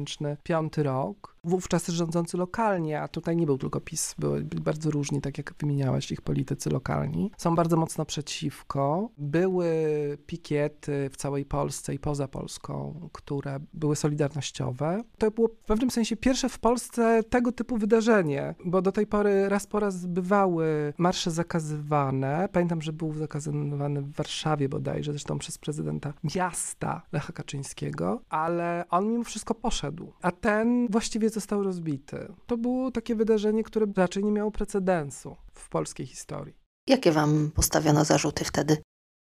piąty rok, wówczas rządzący lokalnie, a tutaj nie był tylko PiS, byli bardzo różni, tak jak wymieniałaś, ich politycy lokalni. Są bardzo mocno przeciwko. Były pikiety w całej Polsce i poza Polską, które były solidarnościowe. To było w pewnym sensie pierwsze w Polsce tego typu wydarzenie, bo do tej pory raz po raz bywały marsze zakazywane. Pamiętam, że był zakazywany w Warszawie bodajże, zresztą przez prezydenta miasta Lecha Kaczyńskiego, ale on mimo wszystko poszedł, a ten właściwie został rozbity. To było takie wydarzenie, które raczej nie miało precedensu w polskiej historii. Jakie wam postawiono zarzuty wtedy?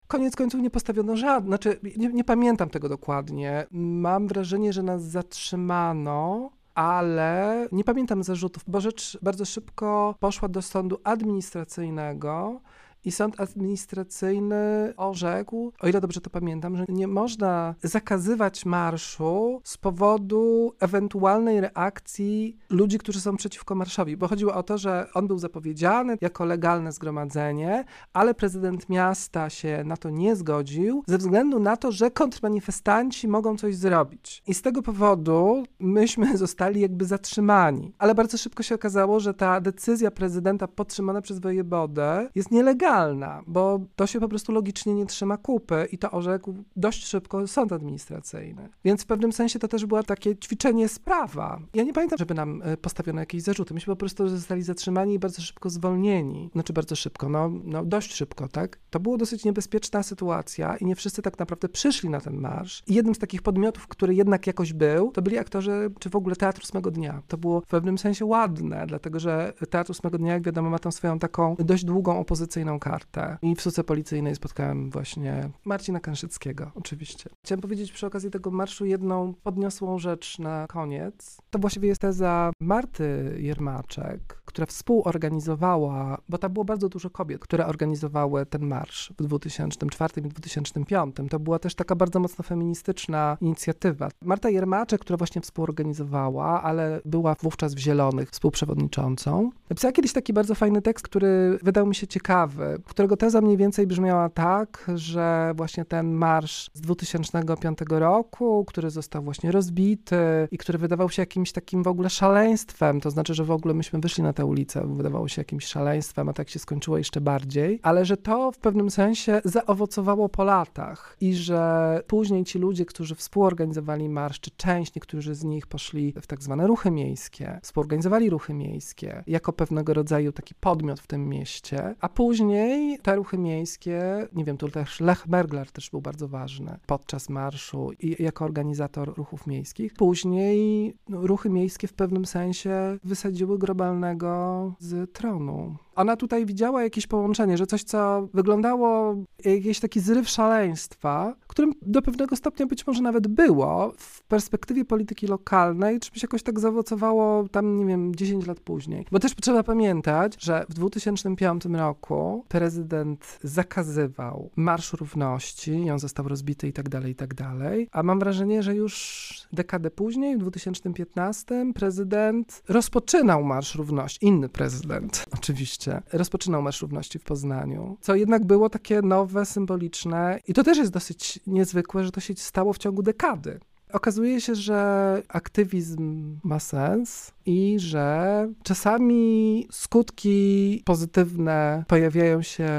Koniec końców nie postawiono żadnych, znaczy nie, nie pamiętam tego dokładnie. Mam wrażenie, że nas zatrzymano, ale nie pamiętam zarzutów, bo rzecz bardzo szybko poszła do sądu administracyjnego I sąd administracyjny orzekł, o ile dobrze to pamiętam, że nie można zakazywać marszu z powodu ewentualnej reakcji ludzi, którzy są przeciwko marszowi, bo chodziło o to, że on był zapowiedziany jako legalne zgromadzenie, ale prezydent miasta się na to nie zgodził ze względu na to, że kontrmanifestanci mogą coś zrobić. I z tego powodu myśmy zostali jakby zatrzymani. Ale bardzo szybko się okazało, że ta decyzja prezydenta podtrzymana przez wojewodę jest nielegalna, bo to się po prostu logicznie nie trzyma kupy i to orzekł dość szybko sąd administracyjny. Więc w pewnym sensie to też było takie ćwiczenie z prawa. Ja nie pamiętam, żeby nam postawiono jakieś zarzuty. Myśmy po prostu zostali zatrzymani i bardzo szybko zwolnieni. Znaczy bardzo szybko, no, no dość szybko, tak? To było dosyć niebezpieczna sytuacja i nie wszyscy tak naprawdę przyszli na ten marsz. I jednym z takich podmiotów, który jednak jakoś był, to byli aktorzy, czy w ogóle Teatr Ósmego Dnia. To było w pewnym sensie ładne, dlatego że Teatr Ósmego Dnia, jak wiadomo, ma tam swoją taką dość długą opozycyjną kartę. I w suce policyjnej spotkałem właśnie Marcina Kanszyckiego, oczywiście. Chciałam powiedzieć przy okazji tego marszu jedną podniosłą rzecz na koniec. To właściwie jest teza Marty Jermaczek, która współorganizowała, bo tam było bardzo dużo kobiet, które organizowały ten marsz w dwa tysiące czwartym i dwa tysiące piątym. To była też taka bardzo mocno feministyczna inicjatywa. Marta Jermaczek, która właśnie współorganizowała, ale była wówczas w Zielonych współprzewodniczącą, napisała kiedyś taki bardzo fajny tekst, który wydał mi się ciekawy, którego teza mniej więcej brzmiała tak, że właśnie ten marsz z dwa tysiące piątego roku, który został właśnie rozbity i który wydawał się jakimś takim w ogóle szaleństwem, to znaczy, że w ogóle myśmy wyszli na tę ulicę, bo wydawało się jakimś szaleństwem, a tak się skończyło jeszcze bardziej, ale że to w pewnym sensie zaowocowało po latach i że później ci ludzie, którzy współorganizowali marsz, czy część, niektórzy z nich poszli w tak zwane ruchy miejskie, współorganizowali ruchy miejskie jako pewnego rodzaju taki podmiot w tym mieście, a później te ruchy miejskie, nie wiem, tu też Lech Mergler też był bardzo ważny podczas marszu i jako organizator ruchów miejskich. Później no, ruchy miejskie w pewnym sensie wysadziły Grobalnego z tronu. Ona tutaj widziała jakieś połączenie, że coś, co wyglądało jakiś taki zryw szaleństwa, którym do pewnego stopnia być może nawet było w perspektywie polityki lokalnej, czy by się jakoś tak zaowocowało tam, nie wiem, dziesięć lat później. Bo też trzeba pamiętać, że w dwa tysiące piątym roku prezydent zakazywał Marszu Równości i on został rozbity i tak dalej, i tak dalej. A mam wrażenie, że już dekadę później, w dwa tysiące piętnastym prezydent rozpoczynał Marsz Równości. Inny prezydent, oczywiście. Rozpoczynał Marsz Równości w Poznaniu, co jednak było takie nowe, symboliczne i to też jest dosyć niezwykłe, że to się stało w ciągu dekady. Okazuje się, że aktywizm ma sens i że czasami skutki pozytywne pojawiają się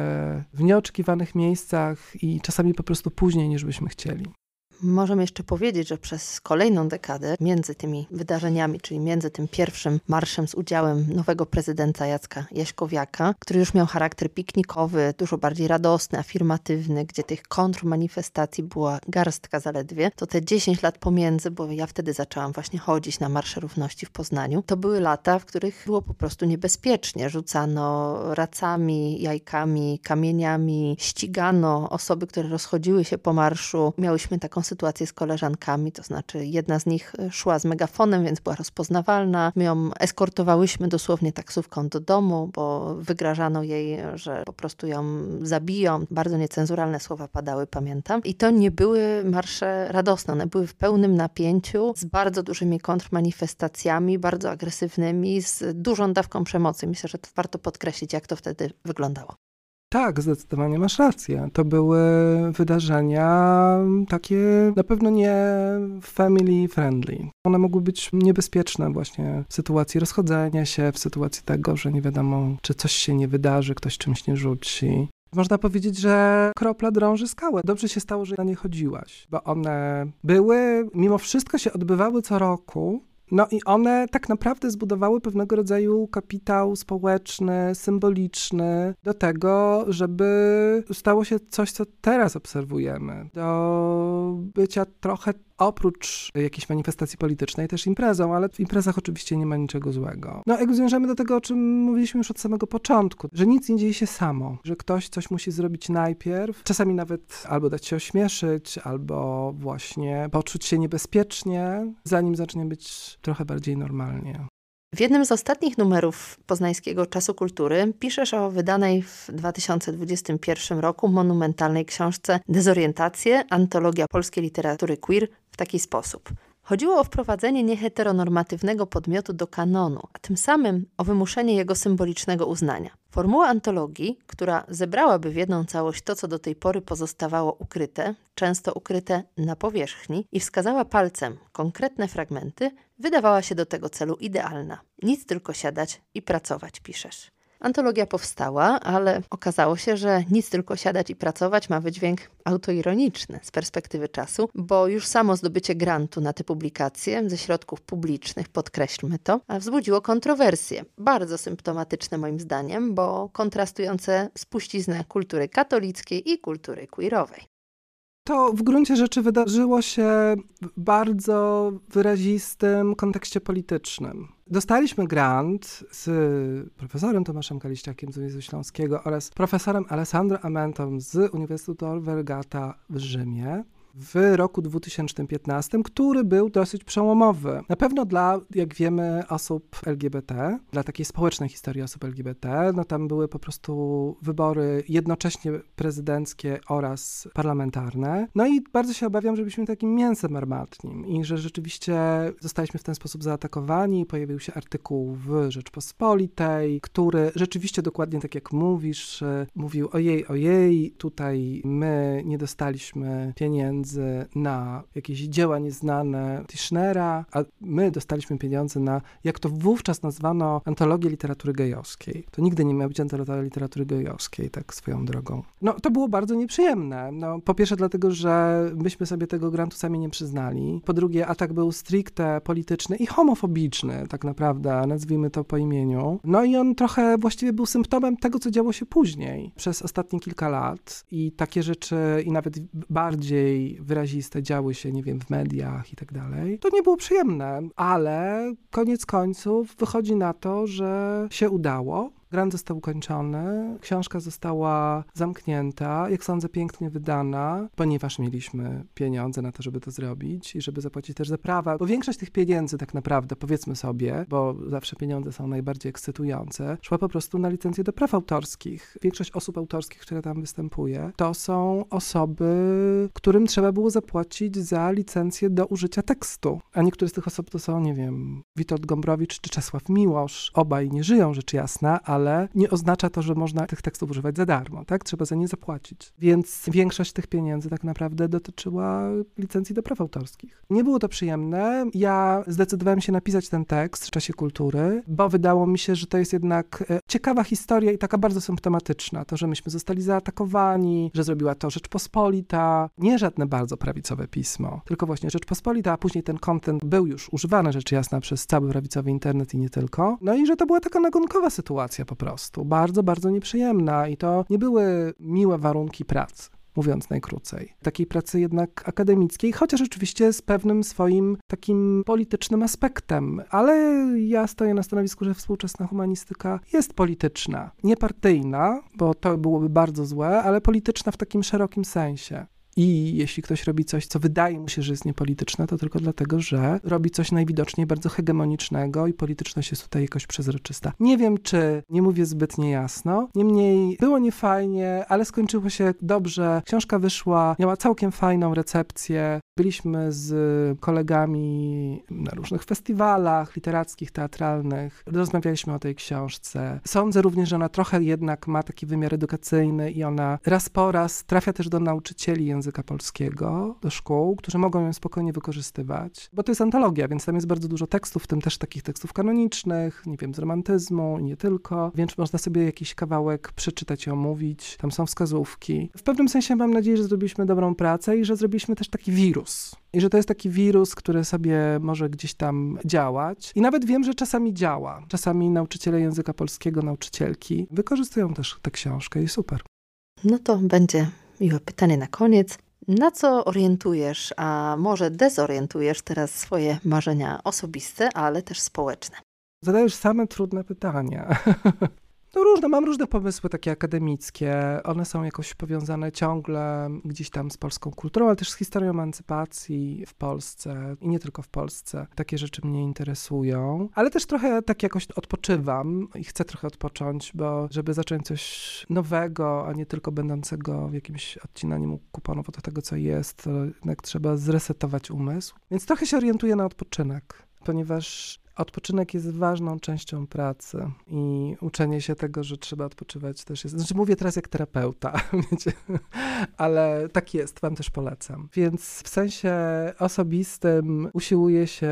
w nieoczekiwanych miejscach i czasami po prostu później niż byśmy chcieli. Możemy jeszcze powiedzieć, że przez kolejną dekadę między tymi wydarzeniami, czyli między tym pierwszym marszem z udziałem nowego prezydenta Jacka Jaśkowiaka, który już miał charakter piknikowy, dużo bardziej radosny, afirmatywny, gdzie tych kontrmanifestacji była garstka zaledwie, to te dziesięć lat pomiędzy, bo ja wtedy zaczęłam właśnie chodzić na Marsze Równości w Poznaniu, to były lata, w których było po prostu niebezpiecznie. Rzucano racami, jajkami, kamieniami, ścigano osoby, które rozchodziły się po marszu. Miałyśmy taką sytuację z koleżankami, to znaczy jedna z nich szła z megafonem, więc była rozpoznawalna. My ją eskortowałyśmy dosłownie taksówką do domu, bo wygrażano jej, że po prostu ją zabiją. Bardzo niecenzuralne słowa padały, pamiętam. I to nie były marsze radosne. One były w pełnym napięciu, z bardzo dużymi kontrmanifestacjami, bardzo agresywnymi, z dużą dawką przemocy. Myślę, że to warto podkreślić, jak to wtedy wyglądało. Tak, zdecydowanie masz rację. To były wydarzenia takie na pewno nie family friendly. One mogły być niebezpieczne właśnie w sytuacji rozchodzenia się, w sytuacji tego, że nie wiadomo, czy coś się nie wydarzy, ktoś czymś nie rzuci. Można powiedzieć, że kropla drąży skałę. Dobrze się stało, że na nie chodziłaś, bo one były, mimo wszystko się odbywały co roku. No i one tak naprawdę zbudowały pewnego rodzaju kapitał społeczny, symboliczny do tego, żeby stało się coś, co teraz obserwujemy. Do bycia trochę oprócz jakiejś manifestacji politycznej też imprezą, ale w imprezach oczywiście nie ma niczego złego. No jak zwiążemy do tego, o czym mówiliśmy już od samego początku, że nic nie dzieje się samo, że ktoś coś musi zrobić najpierw, czasami nawet albo dać się ośmieszyć, albo właśnie poczuć się niebezpiecznie, zanim zacznie być trochę bardziej normalnie. W jednym z ostatnich numerów poznańskiego Czasu Kultury piszesz o wydanej w dwa tysiące dwudziestym pierwszym roku monumentalnej książce Dezorientacje, antologia polskiej literatury queer w taki sposób. Chodziło o wprowadzenie nieheteronormatywnego podmiotu do kanonu, a tym samym o wymuszenie jego symbolicznego uznania. Formuła antologii, która zebrałaby w jedną całość to, co do tej pory pozostawało ukryte, często ukryte na powierzchni, i wskazała palcem konkretne fragmenty, wydawała się do tego celu idealna. Nic tylko siadać i pracować, piszesz. Antologia powstała, ale okazało się, że nic tylko siadać i pracować ma wydźwięk autoironiczny z perspektywy czasu, bo już samo zdobycie grantu na tę publikację ze środków publicznych, podkreślmy to, wzbudziło kontrowersje, bardzo symptomatyczne moim zdaniem, bo kontrastujące z spuścizną kultury katolickiej i kultury queerowej. To w gruncie rzeczy wydarzyło się w bardzo wyrazistym kontekście politycznym. Dostaliśmy grant z profesorem Tomaszem Kaliściakiem z Uniwersytetu Śląskiego oraz profesorem Alessandro Amentą z Uniwersytetu Tor Vergata w Rzymie w roku dwa tysiące piętnastym, który był dosyć przełomowy. Na pewno dla, jak wiemy, osób L G B T, dla takiej społecznej historii osób L G B T, no tam były po prostu wybory jednocześnie prezydenckie oraz parlamentarne. No i bardzo się obawiam, że byliśmy takim mięsem armatnim i że rzeczywiście zostaliśmy w ten sposób zaatakowani. Pojawił się artykuł w Rzeczpospolitej, który rzeczywiście dokładnie tak jak mówisz, mówił ojej, ojej, tutaj my nie dostaliśmy pieniędzy na jakieś dzieła nieznane Tischnera, a my dostaliśmy pieniądze na, jak to wówczas nazwano, antologię literatury gejowskiej. To nigdy nie miała być antologia literatury gejowskiej, tak swoją drogą. No, to było bardzo nieprzyjemne. No, po pierwsze dlatego, że myśmy sobie tego grantu sami nie przyznali. Po drugie, atak był stricte polityczny i homofobiczny, tak naprawdę, nazwijmy to po imieniu. No i on trochę właściwie był symptomem tego, co działo się później, przez ostatnie kilka lat. I takie rzeczy, i nawet bardziej wyraziste działy się, nie wiem, w mediach i tak dalej. To nie było przyjemne, ale koniec końców wychodzi na to, że się udało. Grant został ukończony, książka została zamknięta, jak sądzę, pięknie wydana, ponieważ mieliśmy pieniądze na to, żeby to zrobić i żeby zapłacić też za prawa, bo większość tych pieniędzy tak naprawdę, powiedzmy sobie, bo zawsze pieniądze są najbardziej ekscytujące, szła po prostu na licencję do praw autorskich. Większość osób autorskich, które tam występuje, to są osoby, którym trzeba było zapłacić za licencję do użycia tekstu. A niektóre z tych osób to są, nie wiem, Witold Gombrowicz czy Czesław Miłosz. Obaj nie żyją, rzecz jasna, ale ale nie oznacza to, że można tych tekstów używać za darmo, tak? Trzeba za nie zapłacić. Więc większość tych pieniędzy tak naprawdę dotyczyła licencji do praw autorskich. Nie było to przyjemne. Ja zdecydowałem się napisać ten tekst w Czasie Kultury, bo wydało mi się, że to jest jednak ciekawa historia i taka bardzo symptomatyczna. To, że myśmy zostali zaatakowani, że zrobiła to Rzeczpospolita, nie żadne bardzo prawicowe pismo, tylko właśnie Rzeczpospolita, a później ten content był już używany, rzecz jasna, przez cały prawicowy internet i nie tylko. No i że to była taka nagonkowa sytuacja, po prostu. Bardzo, bardzo nieprzyjemna i to nie były miłe warunki pracy, mówiąc najkrócej. Takiej pracy jednak akademickiej, chociaż oczywiście z pewnym swoim takim politycznym aspektem, ale ja stoję na stanowisku, że współczesna humanistyka jest polityczna. Nie partyjna, bo to byłoby bardzo złe, ale polityczna w takim szerokim sensie. I jeśli ktoś robi coś, co wydaje mu się, że jest niepolityczne, to tylko dlatego, że robi coś najwidoczniej bardzo hegemonicznego i polityczność jest tutaj jakoś przezroczysta. Nie wiem, czy nie mówię zbyt niejasno. Niemniej było niefajnie, ale skończyło się dobrze. Książka wyszła, miała całkiem fajną recepcję. Byliśmy z kolegami na różnych festiwalach literackich, teatralnych. Rozmawialiśmy o tej książce. Sądzę również, że ona trochę jednak ma taki wymiar edukacyjny i ona raz po raz trafia też do nauczycieli języka polskiego, do szkół, którzy mogą ją spokojnie wykorzystywać. Bo to jest antologia, więc tam jest bardzo dużo tekstów, w tym też takich tekstów kanonicznych, nie wiem, z romantyzmu i nie tylko. Więc można sobie jakiś kawałek przeczytać i omówić. Tam są wskazówki. W pewnym sensie mam nadzieję, że zrobiliśmy dobrą pracę i że zrobiliśmy też taki wirus. I że to jest taki wirus, który sobie może gdzieś tam działać. I nawet wiem, że czasami działa. Czasami nauczyciele języka polskiego, nauczycielki wykorzystują też tę książkę i super. No to będzie miłe pytanie na koniec. Na co orientujesz, a może dezorientujesz teraz swoje marzenia osobiste, ale też społeczne? Zadajesz same trudne pytania. No różne, mam różne pomysły takie akademickie, one są jakoś powiązane ciągle gdzieś tam z polską kulturą, ale też z historią emancypacji w Polsce i nie tylko w Polsce. Takie rzeczy mnie interesują, ale też trochę tak jakoś odpoczywam i chcę trochę odpocząć, bo żeby zacząć coś nowego, a nie tylko będącego w jakimś odcinaniu kuponów od tego, co jest, to jednak trzeba zresetować umysł. Więc trochę się orientuję na odpoczynek, ponieważ odpoczynek jest ważną częścią pracy i uczenie się tego, że trzeba odpoczywać też jest... Znaczy mówię teraz jak terapeuta, wiecie? Ale tak jest, wam też polecam. Więc w sensie osobistym usiłuję się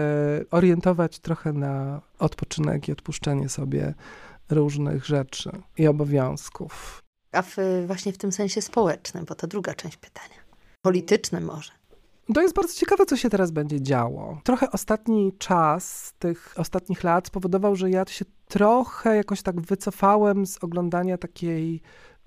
orientować trochę na odpoczynek i odpuszczenie sobie różnych rzeczy i obowiązków. A w, właśnie w tym sensie społecznym, bo to druga część pytania. Polityczny może. To jest bardzo ciekawe, co się teraz będzie działo. Trochę ostatni czas tych ostatnich lat spowodował, że ja się trochę jakoś tak wycofałem z oglądania takiej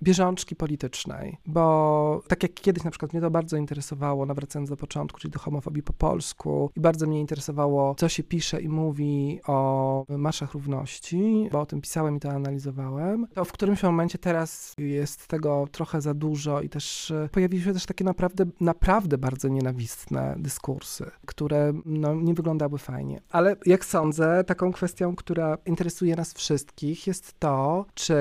bieżączki politycznej, bo tak jak kiedyś na przykład mnie to bardzo interesowało, nawracając do początku, czyli do homofobii po polsku i bardzo mnie interesowało, co się pisze i mówi o marszach równości, bo o tym pisałem i to analizowałem, to w którymś momencie teraz jest tego trochę za dużo i też pojawiły się też takie naprawdę, naprawdę bardzo nienawistne dyskursy, które no, nie wyglądały fajnie. Ale jak sądzę, taką kwestią, która interesuje nas wszystkich jest to, czy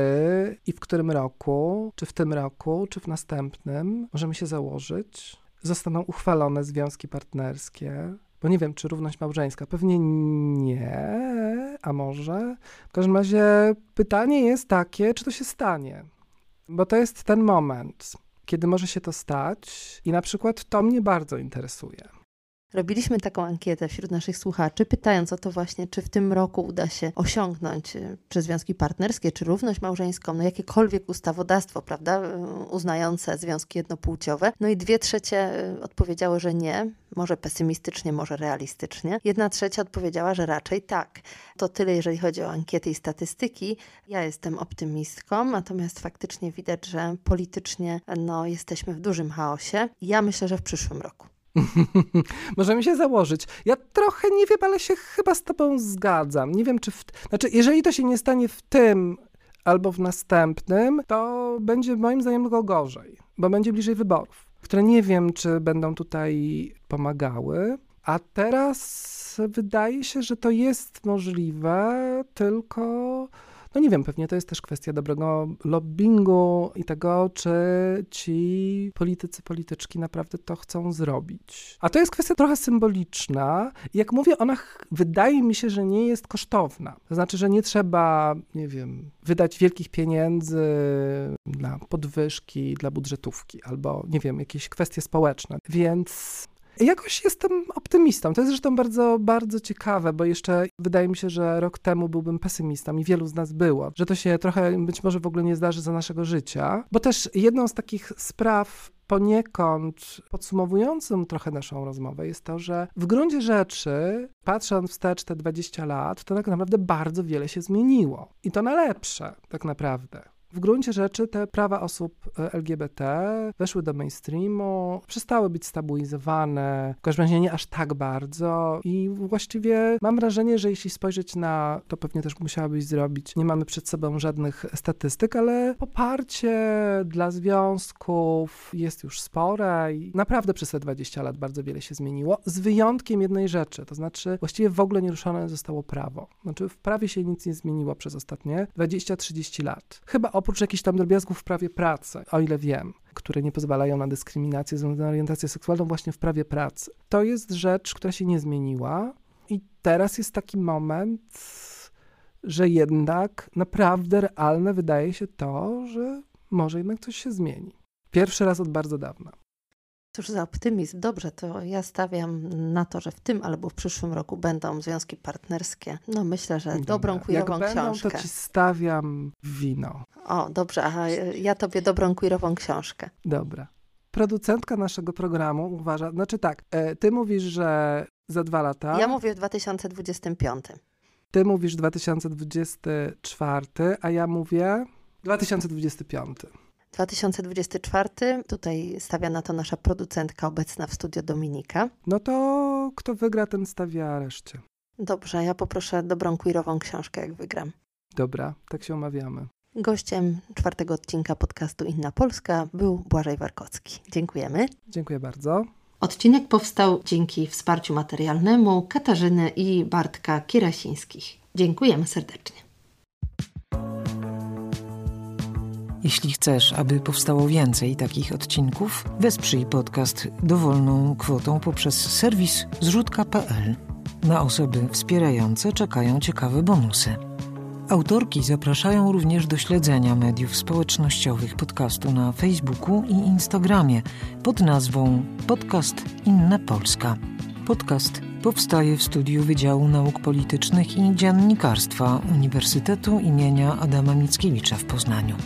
i w którym roku czy w tym roku, czy w następnym, możemy się założyć, zostaną uchwalone związki partnerskie, bo nie wiem, czy równość małżeńska, pewnie nie, a może. W każdym razie pytanie jest takie, czy to się stanie, bo to jest ten moment, kiedy może się to stać i na przykład to mnie bardzo interesuje. Robiliśmy taką ankietę wśród naszych słuchaczy, pytając o to właśnie, czy w tym roku uda się osiągnąć czy związki partnerskie, czy równość małżeńską, no jakiekolwiek ustawodawstwo, prawda, uznające związki jednopłciowe. No i dwie trzecie odpowiedziały, że nie, może pesymistycznie, może realistycznie. Jedna trzecia odpowiedziała, że raczej tak. To tyle, jeżeli chodzi o ankiety i statystyki. Ja jestem optymistką, natomiast faktycznie widać, że politycznie no, jesteśmy w dużym chaosie. Ja myślę, że w przyszłym roku. Możemy się założyć. Ja trochę nie wiem, ale się chyba z tobą zgadzam. Nie wiem, czy... W... Znaczy, jeżeli to się nie stanie w tym albo w następnym, to będzie moim zdaniem tylko gorzej, bo będzie bliżej wyborów, które nie wiem, czy będą tutaj pomagały. A teraz wydaje się, że to jest możliwe, tylko... No nie wiem, pewnie to jest też kwestia dobrego lobbingu i tego, czy ci politycy, polityczki naprawdę to chcą zrobić. A to jest kwestia trochę symboliczna. Jak mówię, ona wydaje mi się, że nie jest kosztowna. To znaczy, że nie trzeba, nie wiem, wydać wielkich pieniędzy na podwyżki dla budżetówki albo, nie wiem, jakieś kwestie społeczne. Więc... Jakoś jestem optymistą. To jest zresztą bardzo, bardzo ciekawe, bo jeszcze wydaje mi się, że rok temu byłbym pesymistą i wielu z nas było, że to się trochę być może w ogóle nie zdarzy za naszego życia, bo też jedną z takich spraw poniekąd podsumowującym trochę naszą rozmowę jest to, że w gruncie rzeczy, patrząc wstecz te dwadzieścia lat, to tak naprawdę bardzo wiele się zmieniło i to na lepsze tak naprawdę. W gruncie rzeczy te prawa osób L G B T weszły do mainstreamu, przestały być stabilizowane, w każdym razie nie aż tak bardzo i właściwie mam wrażenie, że jeśli spojrzeć na, to pewnie też musiałabyś zrobić, nie mamy przed sobą żadnych statystyk, ale poparcie dla związków jest już spore i naprawdę przez te dwadzieścia lat bardzo wiele się zmieniło, z wyjątkiem jednej rzeczy, to znaczy właściwie w ogóle nieruszone zostało prawo. Znaczy w prawie się nic nie zmieniło przez ostatnie dwadzieścia trzydzieści lat. Chyba oprócz jakichś tam drobiazgów w prawie pracy, o ile wiem, które nie pozwalają na dyskryminację ze względu na orientację seksualną właśnie w prawie pracy. To jest rzecz, która się nie zmieniła i teraz jest taki moment, że jednak naprawdę realne wydaje się to, że może jednak coś się zmieni. Pierwszy raz od bardzo dawna. Cóż za optymizm. Dobrze, to ja stawiam na to, że w tym albo w przyszłym roku będą związki partnerskie. No myślę, że Dobra. dobrą queerową Jak będą, książkę. To ci stawiam wino. O, dobrze, aha, ja tobie dobrą queerową książkę. Dobra. Producentka naszego programu uważa, znaczy tak, ty mówisz, że za dwa lata... Ja mówię w dwa tysiące dwudziestym piątym. Ty mówisz dwa tysiące dwudziesty czwarty, a ja mówię dwa tysiące dwudziesty piąty. dwa tysiące dwudziesty czwarty, tutaj stawia na to nasza producentka obecna w studio Dominika. No to kto wygra, ten stawia reszcie. Dobrze, ja poproszę dobrą queerową książkę, jak wygram. Dobra, tak się umawiamy. Gościem czwartego odcinka podcastu Inna Polska był Błażej Warkocki. Dziękujemy. Dziękuję bardzo. Odcinek powstał dzięki wsparciu materialnemu Katarzyny i Bartka Kierasińskich. Dziękujemy serdecznie. Jeśli chcesz, aby powstało więcej takich odcinków, wesprzyj podcast dowolną kwotą poprzez serwis zrzutka kropka p l. Na osoby wspierające czekają ciekawe bonusy. Autorki zapraszają również do śledzenia mediów społecznościowych podcastu na Facebooku i Instagramie pod nazwą Podcast Inna Polska. Podcast powstaje w studiu Wydziału Nauk Politycznych i Dziennikarstwa Uniwersytetu imienia Adama Mickiewicza w Poznaniu.